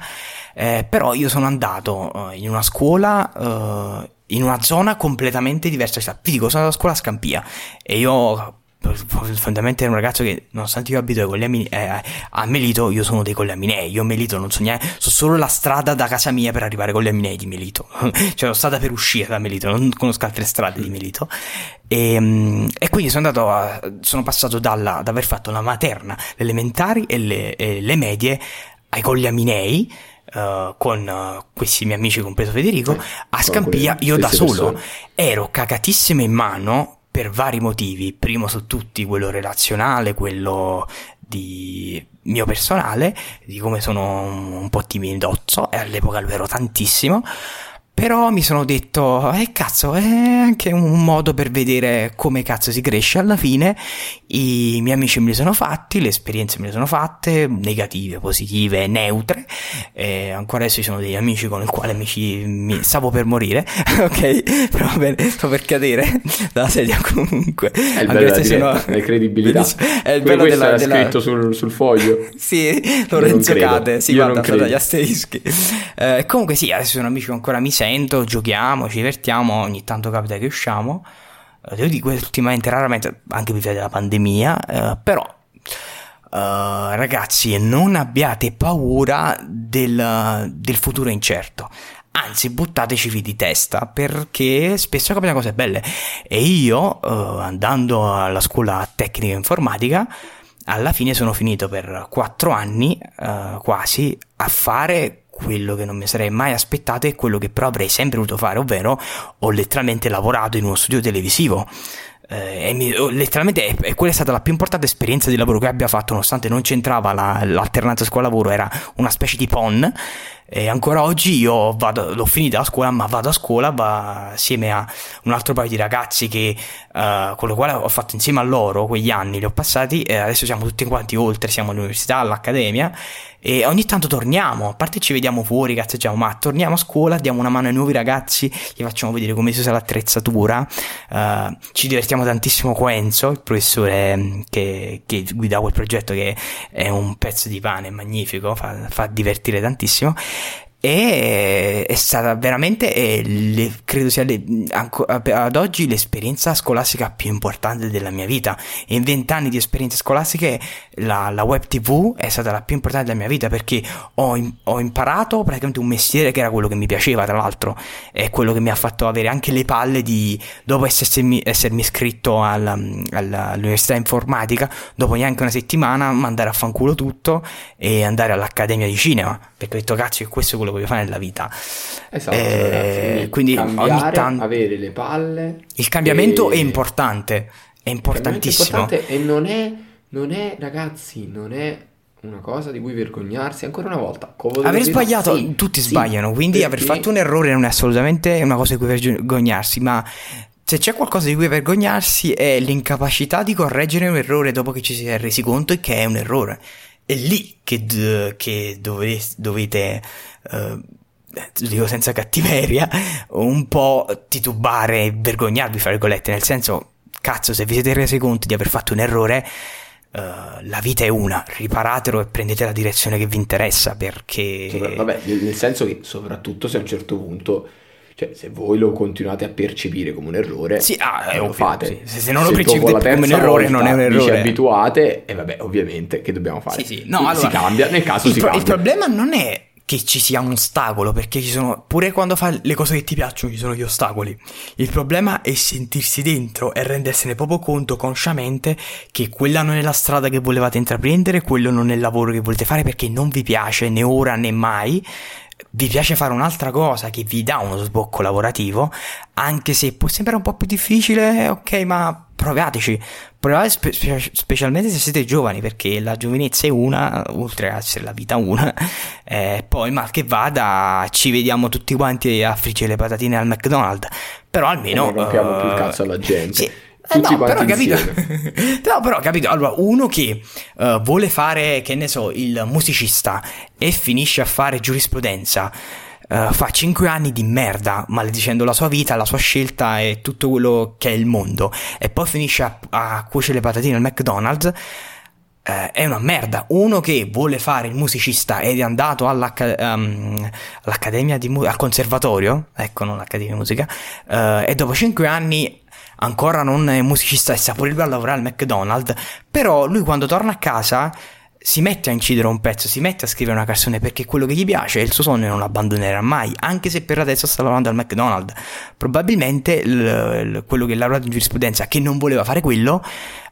Eh, però io sono andato eh, in una scuola eh, in una zona completamente diversa, cioè, vi dico, sono andato a scuola a Scampia e io fondamentalmente ero un ragazzo che, nonostante io abito ai Colli Aminei, eh, a Melito, io sono dei Colli Aminei, io a Melito non so neanche, so solo la strada da casa mia per arrivare ai Colli Aminei di Melito, cioè la strada per uscire da Melito, non conosco altre strade di Melito. E, e quindi sono andato a, sono passato dalla, da aver fatto la materna, le elementari e le, e le medie ai Colli Aminei, Uh, con uh, questi miei amici, compreso Federico, eh, a Scampia io da solo persone. Ero cagatissimo in mano per vari motivi, primo su tutti quello relazionale, quello di mio personale, di come sono un po' timidozzo, e all'epoca lo ero tantissimo, però mi sono detto, eh cazzo, è anche un modo per vedere come cazzo si cresce alla fine. I miei amici me li sono fatti, le esperienze me le sono fatte, negative, positive, neutre, e ancora adesso ci sono degli amici con i quali amici, mi stavo per morire, ok, però bene, sto per cadere dalla sedia comunque. È il bello della no... credibilità, è il bello della, della... scritto sul, sul foglio. Sì, Lorenzo cade, si sì, guarda, sono dagli asterischi. Eh, comunque sì, adesso sono amici ancora mi sento, giochiamo, ci divertiamo, ogni tanto capita che usciamo. Devo dire, ultimamente raramente, anche per via della pandemia, eh, però eh, ragazzi, non abbiate paura del, del futuro incerto, anzi buttateci via di testa, perché spesso capita cose belle. E io, eh, andando alla scuola tecnica informatica, alla fine sono finito per quattro anni eh, quasi a fare quello che non mi sarei mai aspettato e quello che però avrei sempre voluto fare, ovvero ho letteralmente lavorato in uno studio televisivo, eh, e mi, ho, letteralmente è, è quella è stata la più importante esperienza di lavoro che abbia fatto, nonostante non c'entrava la, l'alternanza scuola-lavoro, era una specie di P O N, e ancora oggi io vado, l'ho finita la scuola, ma vado a scuola va, assieme a un altro paio di ragazzi che, eh, con lo quale ho fatto insieme a loro quegli anni, li ho passati, e adesso siamo tutti quanti oltre, siamo all'università, all'accademia, e ogni tanto torniamo, a parte ci vediamo fuori, cazzeggiamo, ma torniamo a scuola, diamo una mano ai nuovi ragazzi, gli facciamo vedere come si usa l'attrezzatura, uh, ci divertiamo tantissimo con Enzo, il professore che, che guida quel progetto, che è un pezzo di pane, magnifico, fa, fa divertire tantissimo. E è stata veramente, eh, le, credo sia le, anco, ad oggi l'esperienza scolastica più importante della mia vita. In vent'anni di esperienze scolastiche la, la web tv è stata la più importante della mia vita, perché ho, in, ho imparato praticamente un mestiere che era quello che mi piaceva, tra l'altro è quello che mi ha fatto avere anche le palle di, dopo essermi, essermi iscritto alla, alla, all'università informatica, dopo neanche una settimana mandare a fanculo tutto e andare all'accademia di cinema, perché ho detto cazzo è questo quello che voglio fare nella vita. Esatto, eh, quindi cambiare, ogni tanto avere le palle, il cambiamento e... è importante, è importantissimo, è importante, e non è, non è ragazzi, non è una cosa di cui vergognarsi, ancora una volta aver sbagliato, sì, tutti sì, sbagliano, quindi perché... aver fatto un errore non è assolutamente una cosa di cui vergognarsi, ma se c'è qualcosa di cui vergognarsi è l'incapacità di correggere un errore dopo che ci si è resi conto che è un errore. È lì che, d- che dove- dovete, eh, dico senza cattiveria, un po' titubare e vergognarvi, fra virgolette, nel senso, cazzo, se vi siete resi conto di aver fatto un errore, eh, la vita è una, riparatelo e prendete la direzione che vi interessa, perché... Sopra- vabbè, nel senso che soprattutto se a un certo punto... Cioè, se voi lo continuate a percepire come un errore, sì, ah, è lo ovvio, fate. Sì. Se, se non lo percepite come un errore, non è un errore. Vi ci abituate, e vabbè, ovviamente, che dobbiamo fare? Sì, sì. No, allora, si cambia, nel caso si pro- cambia. Il problema non è che ci sia un ostacolo, perché ci sono, pure quando fai le cose che ti piacciono ci sono gli ostacoli. Il problema è sentirsi dentro e rendersene proprio conto consciamente che quella non è la strada che volevate intraprendere, quello non è il lavoro che volete fare perché non vi piace, né ora né mai. Vi piace fare un'altra cosa che vi dà uno sbocco lavorativo, anche se può sembrare un po' più difficile, ok, ma provateci, provate spe- specialmente se siete giovani, perché la giovinezza è una, oltre a essere la vita una, eh, poi mal che vada ci vediamo tutti quanti a friggere le patatine al McDonald's, però almeno non rompiamo uh, più il cazzo alla gente, sì. Eh no, però capito, no, però capito, allora uno che uh, vuole fare, che ne so, il musicista e finisce a fare giurisprudenza, uh, fa cinque anni di merda maledicendo la sua vita, la sua scelta e tutto quello che è il mondo, e poi finisce a, a cuocere le patatine al McDonald's, è una merda. Uno che vuole fare il musicista ed è andato all'acc- um, all'accademia di musica, al conservatorio, ecco, non all'accademia di musica, uh, e dopo cinque anni ancora non è musicista e sta pure a lavorare al McDonald's, però lui quando torna a casa si mette a incidere un pezzo, si mette a scrivere una canzone perché è quello che gli piace e il suo sogno non lo abbandonerà mai, anche se per adesso sta lavorando al McDonald's. Probabilmente l- l- quello che ha lavorato in giurisprudenza, che non voleva fare quello,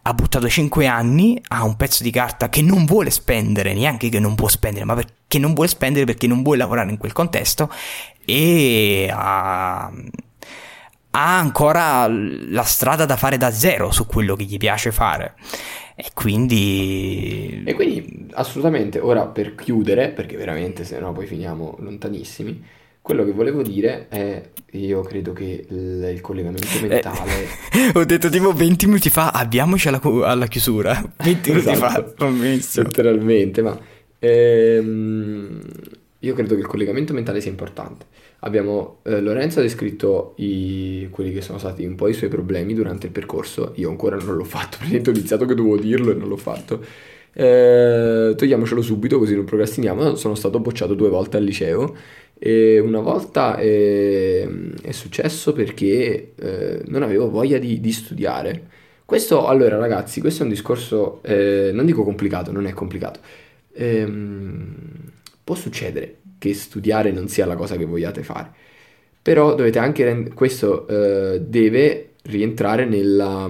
ha buttato cinque anni a un pezzo di carta che non vuole spendere, neanche che non può spendere, ma perché non vuole spendere, perché non vuole lavorare in quel contesto, e ha, ha ancora la strada da fare da zero su quello che gli piace fare. E quindi... E quindi assolutamente, ora per chiudere, perché veramente se no poi finiamo lontanissimi, quello che volevo dire è, io credo che il, il collegamento mentale... Eh, ho detto tipo venti minuti fa, abbiamoci alla, alla chiusura, venti minuti esatto, fa, ho messo. Letteralmente, ma ehm, io credo che il collegamento mentale sia importante. Abbiamo, eh, Lorenzo ha descritto i, quelli che sono stati un po' i suoi problemi durante il percorso, io ancora non l'ho fatto, perché ho iniziato che dovevo dirlo e non l'ho fatto. Eh, togliamocelo subito così non procrastiniamo. Sono stato bocciato due volte al liceo e una volta è, è successo perché eh, non avevo voglia di, di studiare. Questo, allora ragazzi, questo è un discorso eh, non dico complicato, non è complicato. Eh, può succedere che studiare non sia la cosa che vogliate fare, però dovete anche rend- questo eh, deve rientrare nella,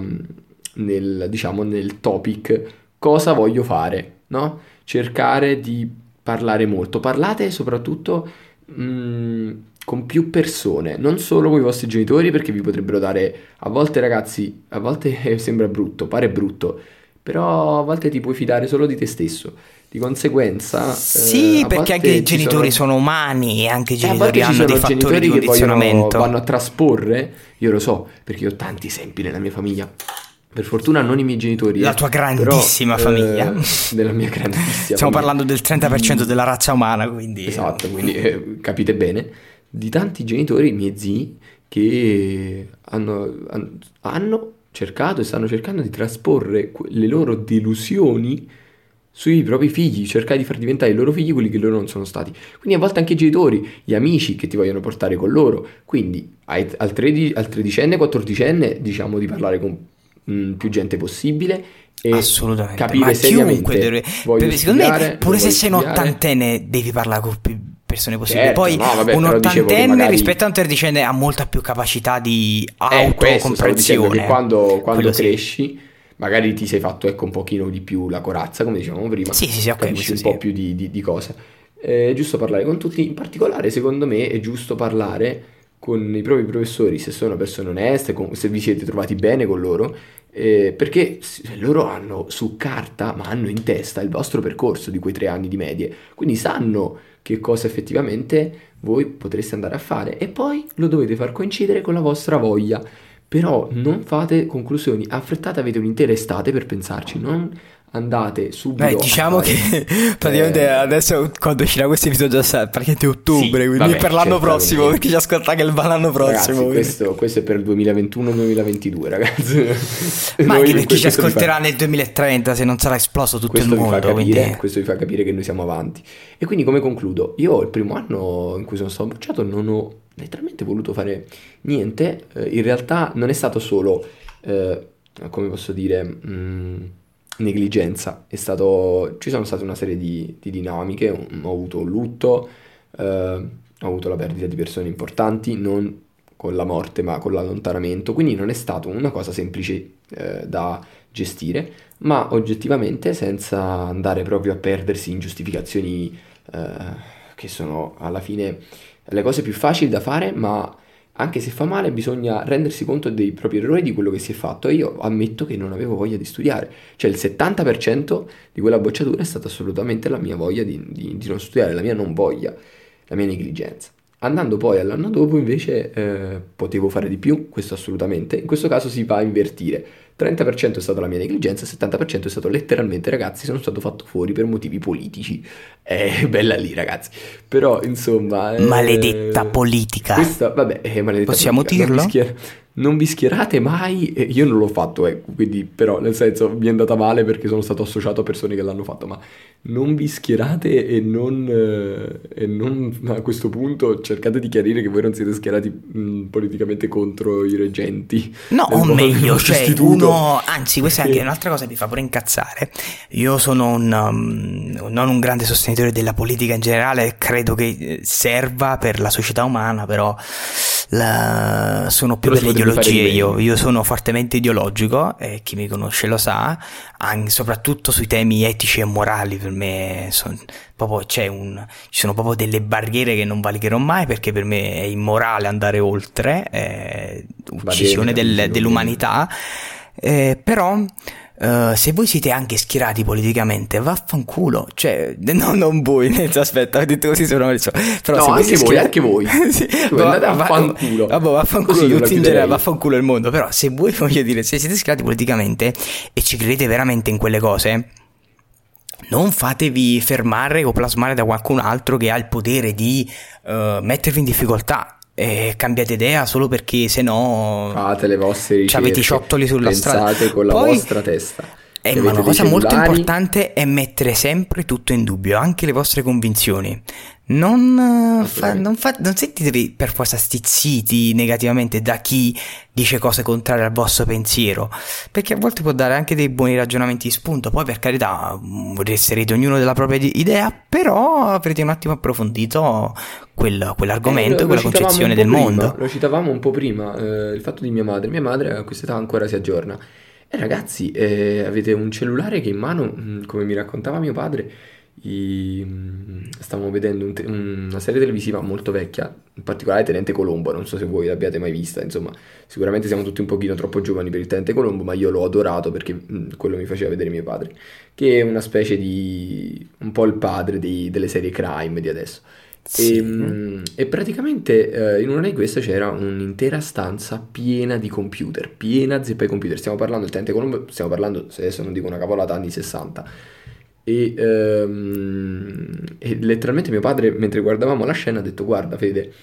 nel, diciamo, nel topic cosa voglio fare, no? Cercare di parlare molto, parlate soprattutto mh, con più persone, non solo con i vostri genitori, perché vi potrebbero dare, a volte ragazzi, a volte sembra brutto, pare brutto, però a volte ti puoi fidare solo di te stesso, di conseguenza sì, eh, perché anche i genitori sono... sono umani e anche i genitori eh, hanno dei fattori di condizionamento che vogliono, vanno a trasporre, io lo so perché io ho tanti esempi nella mia famiglia. Per fortuna non i miei genitori. La tua grandissima però, famiglia. Eh, della mia grandissima Stiamo famiglia. Parlando del trenta per cento della razza umana, quindi... Esatto, quindi eh, capite bene. Di tanti genitori, miei zii, che hanno, hanno cercato e stanno cercando di trasporre le loro delusioni sui propri figli, cercare di far diventare i loro figli quelli che loro non sono stati. Quindi a volte anche i genitori, gli amici che ti vogliono portare con loro. Quindi ai, al, tredi, al tredicenne, quattordicenne, diciamo di parlare con... più gente possibile e assolutamente capire ma seriamente deve... secondo studiare, me pure se sei un ottantenne devi parlare con più persone possibili, certo, poi no, vabbè, un ottantenne magari... rispetto a un tredicenne ha molta più capacità di autocomprensione, eh, quando, quando cresci sì. Magari ti sei fatto ecco un pochino di più la corazza come dicevamo prima, sì, sì, sì, okay, capisci un sì. po' più di, di, di cose. È giusto parlare con tutti, in particolare secondo me è giusto parlare con i propri professori se sono persone oneste, con, se vi siete trovati bene con loro, eh, perché loro hanno su carta ma hanno in testa il vostro percorso di quei tre anni di medie, quindi sanno che cosa effettivamente voi potreste andare a fare e poi lo dovete far coincidere con la vostra voglia, però non fate conclusioni affrettate, avete un'intera estate per pensarci, non andate subito. Beh, diciamo che praticamente eh... adesso quando uscirà questo episodio già praticamente è ottobre, sì, quindi vabbè, per l'anno prossimo, perché ci ascolta che il l'anno prossimo. Ragazzi, questo, questo è per il duemilaventuno duemilaventidue, ragazzi. Ma anche per chi ci ascolterà fa... nel duemilatrenta, se non sarà esploso tutto questo il mondo. Capire, quindi... Questo vi fa capire che noi siamo avanti. E quindi come concludo? Io il primo anno in cui sono stato bocciato non ho letteralmente voluto fare niente. In realtà non è stato solo, eh, come posso dire... Mh, negligenza, è stato, ci sono state una serie di, di dinamiche, ho avuto un lutto, eh, ho avuto la perdita di persone importanti, non con la morte ma con l'allontanamento, quindi non è stato una cosa semplice eh, da gestire, ma oggettivamente senza andare proprio a perdersi in giustificazioni eh, che sono alla fine le cose più facili da fare, ma anche se fa male bisogna rendersi conto dei propri errori, di quello che si è fatto. E io ammetto che non avevo voglia di studiare, cioè il settanta per cento di quella bocciatura è stata assolutamente la mia voglia di, di, di non studiare, la mia non voglia, la mia negligenza. Andando poi all'anno dopo invece eh, potevo fare di più, questo assolutamente, in questo caso si va a invertire, trenta per cento è stata la mia negligenza, settanta per cento è stato letteralmente ragazzi sono stato fatto fuori per motivi politici, eh, bella lì ragazzi, però insomma... Eh, maledetta politica, questa, vabbè, eh, maledetta possiamo politica. Dirlo? Non vi, schier- non vi schierate mai, eh, io non l'ho fatto, eh, quindi però nel senso mi è andata male perché sono stato associato a persone che l'hanno fatto, ma non vi schierate e non, eh, e non a questo punto cercate di chiarire che voi non siete schierati mh, politicamente contro i reggenti. No, o meglio, cioè uno... No, anzi, questa è anche un'altra cosa che mi fa pure incazzare. Io sono un, um, non un grande sostenitore della politica in generale, credo che serva per la società umana, però la... sono più delle ideologie io, io sono fortemente ideologico e chi mi conosce lo sa, anche, soprattutto sui temi etici e morali per me son, proprio c'è un, ci sono proprio delle barriere che non valicherò mai, perché per me è immorale andare oltre, eh, uccisione bene, del, dell'umanità, eh, però... Uh, se voi siete anche schierati politicamente, vaffanculo, cioè no, non voi, nel senso, aspetta, ho detto così sembra messo, però no, se anche voi, schierati... anche voi sì, tu, andate a vaffanculo, vabbè, vaffanculo tutti in generale, vaffanculo il mondo, però se voi, voglio dire, se siete schierati politicamente e ci credete veramente in quelle cose, non fatevi fermare o plasmare da qualcun altro che ha il potere di uh, mettervi in difficoltà. E cambiate idea solo perché se no fate le vostre ricerche, avete i ciottoli sulla strada, pensate con la poi, vostra testa, eh, ma una cosa molto importante è mettere sempre tutto in dubbio, anche le vostre convinzioni, non, fa, non, fa, non sentitevi per forza stizziti negativamente da chi dice cose contrarie al vostro pensiero, perché a volte può dare anche dei buoni ragionamenti di spunto, poi per carità resterete ognuno della propria idea, però avrete un attimo approfondito Quel, quell'argomento e eh, quella concezione del prima, mondo. Lo citavamo un po' prima, eh, il fatto di mia madre. Mia madre a quest'età ancora si aggiorna. E eh, ragazzi, eh, avete un cellulare che in mano, come mi raccontava mio padre, i... stavamo vedendo un te... una serie televisiva molto vecchia, in particolare Tenente Colombo, non so se voi l'abbiate mai vista, insomma, sicuramente siamo tutti un pochino troppo giovani per il Tenente Colombo, ma io l'ho adorato perché mh, quello mi faceva vedere mio padre, che è una specie di... un po' il padre dei... delle serie crime di adesso. Sì. E, e praticamente eh, in una di queste c'era un'intera stanza piena di computer, piena zeppa di computer. Stiamo parlando del Tenente Colombo, stiamo parlando, se adesso non dico una cavolata, anni sessanta. E, ehm, e letteralmente mio padre, mentre guardavamo la scena, ha detto: guarda Fede,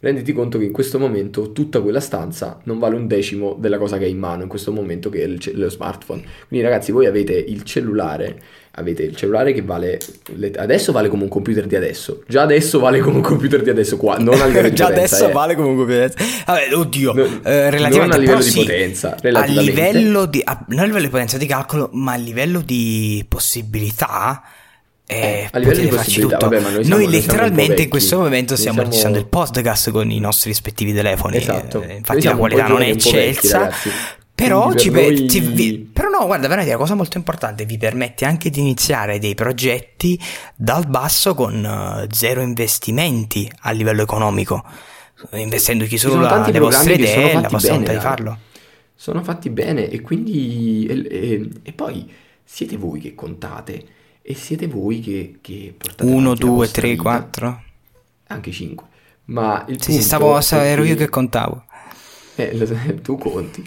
renditi conto che in questo momento tutta quella stanza non vale un decimo della cosa che hai in mano in questo momento, che è il ce- lo smartphone. Quindi ragazzi, voi avete il cellulare, avete il cellulare che vale le... adesso vale come un computer di adesso, già adesso vale come un computer di adesso qua, non a livello già di potenza, adesso eh. vale come un computer di adesso, vabbè, oddio, no, eh, relativamente non a livello di sì, potenza, a livello di a, non a livello di potenza di calcolo, ma a livello di possibilità. Eh, a livello di possibilità, vabbè, ma noi, siamo, noi letteralmente noi in questo momento noi stiamo registrando siamo... il podcast con i nostri rispettivi telefoni. Esatto. Eh, infatti la qualità non è eccelsa, vecchi, però, per ci noi... ci vi... però no, guarda, veramente una cosa molto importante, vi permette anche di iniziare dei progetti dal basso con uh, zero investimenti a livello economico, investendoci solo la, le vostre idee, la possibilità di farlo. Sono fatti bene e quindi e, e, e poi siete voi che contate. E siete voi che, che portate uno, due, tre, vita. quattro, anche cinque. Ma il sì, punto stavo, stavo, ero io che contavo. Eh, lo, tu conti,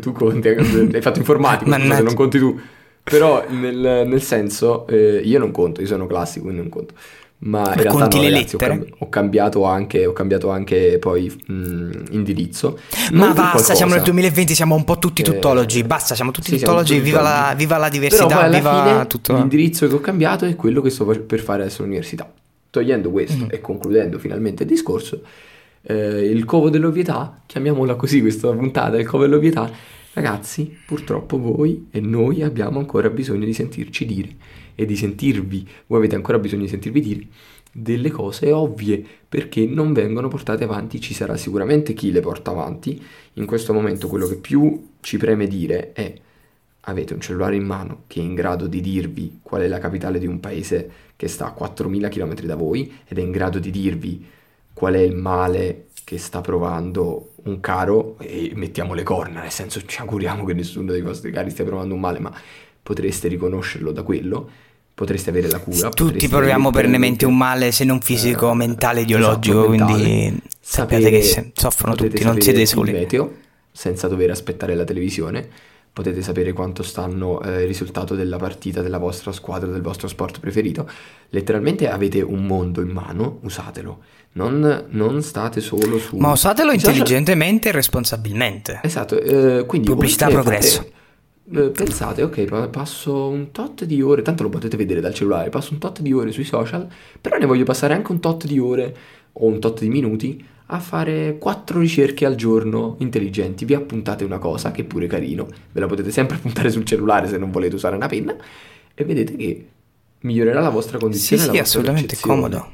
tu conti, hai fatto informatico, ma se non conti tu. Però nel, nel senso, eh, io non conto, io sono classico, quindi non conto. Ma, ma in realtà conti no, le ragazzi, lettere. Ho, cambi- ho cambiato anche, ho cambiato anche poi mh, indirizzo. Non ma basta, qualcosa. Siamo nel duemilaventi, siamo un po' tutti tuttologi. Eh, basta, siamo tutti sì, tuttologi. Siamo tutti viva, tuttologi. La, viva la diversità, però, alla viva fine, tutto. L'indirizzo che ho cambiato è quello che sto per fare adesso all'università. Togliendo questo mm. e concludendo finalmente il discorso, eh, il covo dell'ovvietà, chiamiamola così questa puntata, il covo dell'ovvietà. Ragazzi, purtroppo voi e noi abbiamo ancora bisogno di sentirci dire e di sentirvi, voi avete ancora bisogno di sentirvi dire delle cose ovvie, perché non vengono portate avanti. Ci sarà sicuramente chi le porta avanti. In questo momento quello che più ci preme dire è: avete un cellulare in mano che è in grado di dirvi qual è la capitale di un paese che sta a quattromila chilometri da voi, ed è in grado di dirvi qual è il male che sta provando un caro, e mettiamo le corna, nel senso, ci auguriamo che nessuno dei vostri cari stia provando un male, ma potreste riconoscerlo da quello, potreste avere la cura. Tutti proviamo veramente un male, se non fisico, eh, mentale, ideologico, mentale. Quindi sappiate sapere, che se, soffrono tutti, non siete soli. Meteo, senza dover aspettare la televisione, potete sapere quanto stanno eh, il risultato della partita della vostra squadra, del vostro sport preferito. Letteralmente avete un mondo in mano, usatelo, non, non state solo su... Ma usatelo intelligentemente e responsabilmente. Esatto, eh, quindi... Pubblicità progresso. Fate, eh, pensate, ok, passo un tot di ore, tanto lo potete vedere dal cellulare, passo un tot di ore sui social, però ne voglio passare anche un tot di ore o un tot di minuti a fare quattro ricerche al giorno intelligenti. Vi appuntate una cosa, che pure è carino, ve la potete sempre appuntare sul cellulare se non volete usare una penna, e vedete che migliorerà la vostra condizione. Sì, la sì, vostra assolutamente percezione. Comodo.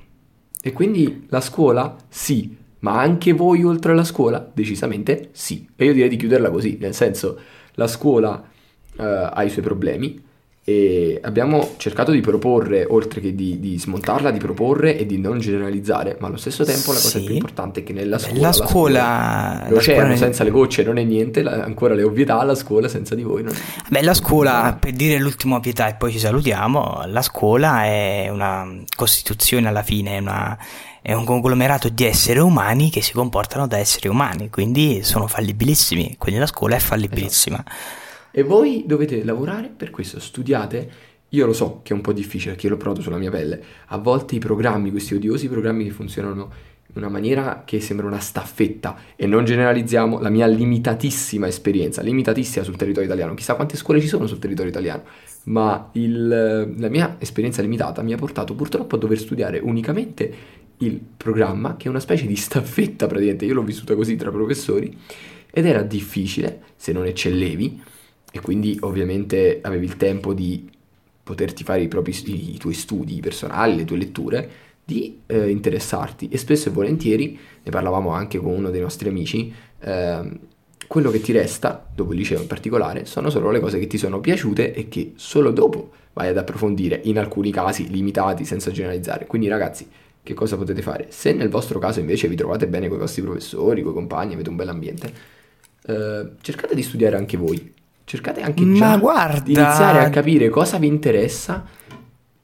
E quindi la scuola, sì, Ma anche voi oltre la scuola? Decisamente sì. E io direi di chiuderla così, nel senso, la scuola eh, ha i suoi problemi e abbiamo cercato di proporre, oltre che di, di smontarla, di proporre e di non generalizzare, ma allo stesso tempo la cosa sì. più importante è che nella scuola, la scuola, la scuola l'oceano la scuola senza è... le gocce non è niente, la, ancora le ovvietà, la scuola senza di voi non è... Beh, la scuola, per dire l'ultima ovvietà e poi ci salutiamo, la scuola è una costituzione alla fine, è una... è un conglomerato di esseri umani che si comportano da esseri umani, quindi sono fallibilissimi, quindi la scuola è fallibilissima. E voi dovete lavorare per questo, studiate. Io lo so che è un po' difficile, perché io l'ho provato sulla mia pelle. A volte i programmi, questi odiosi programmi che funzionano in una maniera che sembra una staffetta, e non generalizziamo, la mia limitatissima esperienza, limitatissima sul territorio italiano, chissà quante scuole ci sono sul territorio italiano, ma il, la mia esperienza limitata mi ha portato purtroppo a dover studiare unicamente il programma, che è una specie di staffetta praticamente, io l'ho vissuta così tra professori, ed era difficile se non eccellevi, e quindi ovviamente avevi il tempo di poterti fare i, propri, i, i tuoi studi personali, le tue letture, di eh, interessarti, e spesso e volentieri, ne parlavamo anche con uno dei nostri amici, ehm, quello che ti resta, dopo il liceo in particolare, sono solo le cose che ti sono piaciute e che solo dopo vai ad approfondire, in alcuni casi limitati, senza generalizzare. Quindi ragazzi, che cosa potete fare? Se nel vostro caso invece vi trovate bene con i vostri professori, con i compagni, avete un bell'ambiente, eh, cercate di studiare anche voi, cercate anche Ma già guarda... di iniziare a capire cosa vi interessa.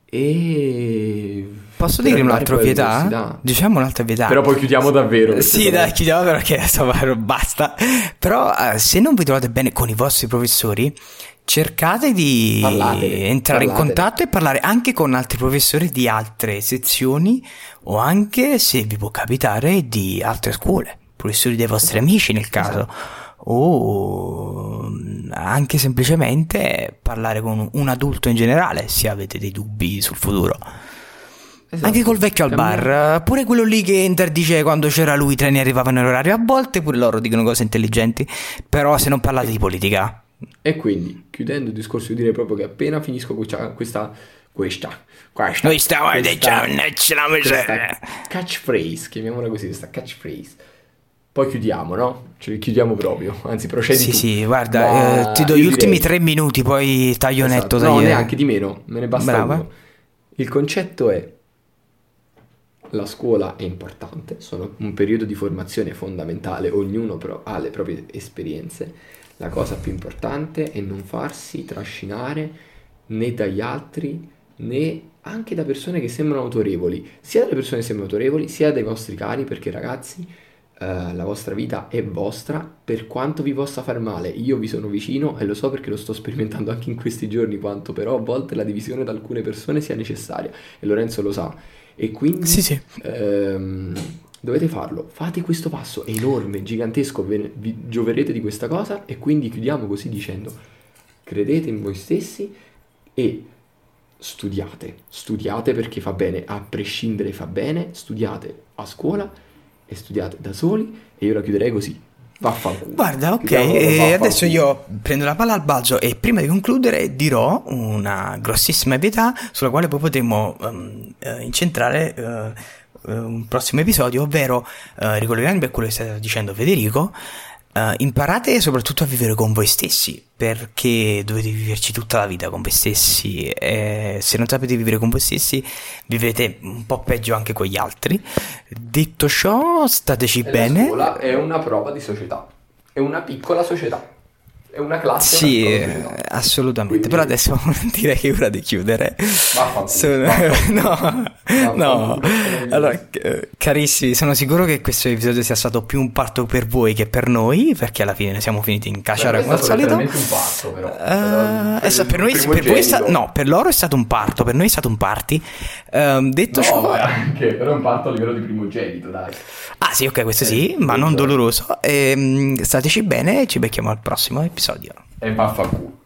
E posso dire un'altra ovvietà? Diciamo un'altra ovvietà. Però poi chiudiamo davvero. Sì, dai, chiudiamo perché insomma basta. Però uh, se non vi trovate bene con i vostri professori, cercate di parlatene, entrare parlatene. in contatto e parlare anche con altri professori di altre sezioni, o anche, se vi può capitare, di altre scuole, professori dei vostri esatto. amici nel caso. Esatto. O anche semplicemente parlare con un adulto in generale, se avete dei dubbi sul futuro. Esatto. Anche col vecchio al bar, pure quello lì che interdice quando c'era lui i treni arrivavano in orario, a volte pure loro dicono cose intelligenti, però se non parlate di politica. E quindi, chiudendo il discorso, io direi proprio che appena finisco questa questa questa questa, questa, questa, questa, questa catchphrase, chiamiamola così, questa catchphrase. Poi chiudiamo, no? Cioè, chiudiamo proprio, anzi procedi Sì, tu. sì, guarda, Ma... eh, ti do gli direi... ultimi tre minuti, poi taglio esatto. netto. Taglio... No, neanche di meno, me ne basta Brava. uno. Il concetto è: la scuola è importante, sono un periodo di formazione fondamentale, ognuno però ha le proprie esperienze. La cosa più importante è non farsi trascinare né dagli altri, né anche da persone che sembrano autorevoli, sia dalle persone che sembrano autorevoli, sia dai vostri cari, perché ragazzi... Uh, la vostra vita è vostra, per quanto vi possa far male. Io vi sono vicino e lo so perché lo sto sperimentando anche in questi giorni, quanto però a volte la divisione da alcune persone sia necessaria, e Lorenzo lo sa, e quindi sì, sì. Um, dovete farlo, fate questo passo enorme, gigantesco, ve, vi gioverete di questa cosa. E quindi chiudiamo così dicendo: credete in voi stessi e studiate, studiate perché fa bene, a prescindere fa bene, studiate a scuola e studiate da soli, e io la chiuderei così. Vaffanculo. Guarda, ok, e adesso io prendo la palla al balzo e prima di concludere dirò una grossissima pietà sulla quale poi potremo um, incentrare uh, un prossimo episodio, ovvero uh, ricollegandomi a quello che stava dicendo Federico. Uh, imparate soprattutto a vivere con voi stessi, perché dovete viverci tutta la vita con voi stessi, e se non sapete vivere con voi stessi vivete un po' peggio anche con gli altri. Detto ciò, stateci e bene. La scuola è una prova di società, è una piccola società, è una classe. Sì, una assolutamente. Quindi... però adesso direi che è ora di chiudere. Vaffanculo, sono... vaffanculo. No, vaffanculo. no. Allora, carissimi, sono sicuro che questo episodio sia stato più un parto per voi che per noi, perché alla fine ne siamo finiti in caciara come al solito. È stato un parto, però. Uh, per, è, per noi, per voi è sta... no, per loro è stato un parto, per noi è stato un party. Um, detto no, ciò, anche, però è un parto a livello di primogenito, dai. Ah sì, ok, questo eh, sì, ma non doloroso. E, stateci bene, ci becchiamo al prossimo episodio. E vaffanculo.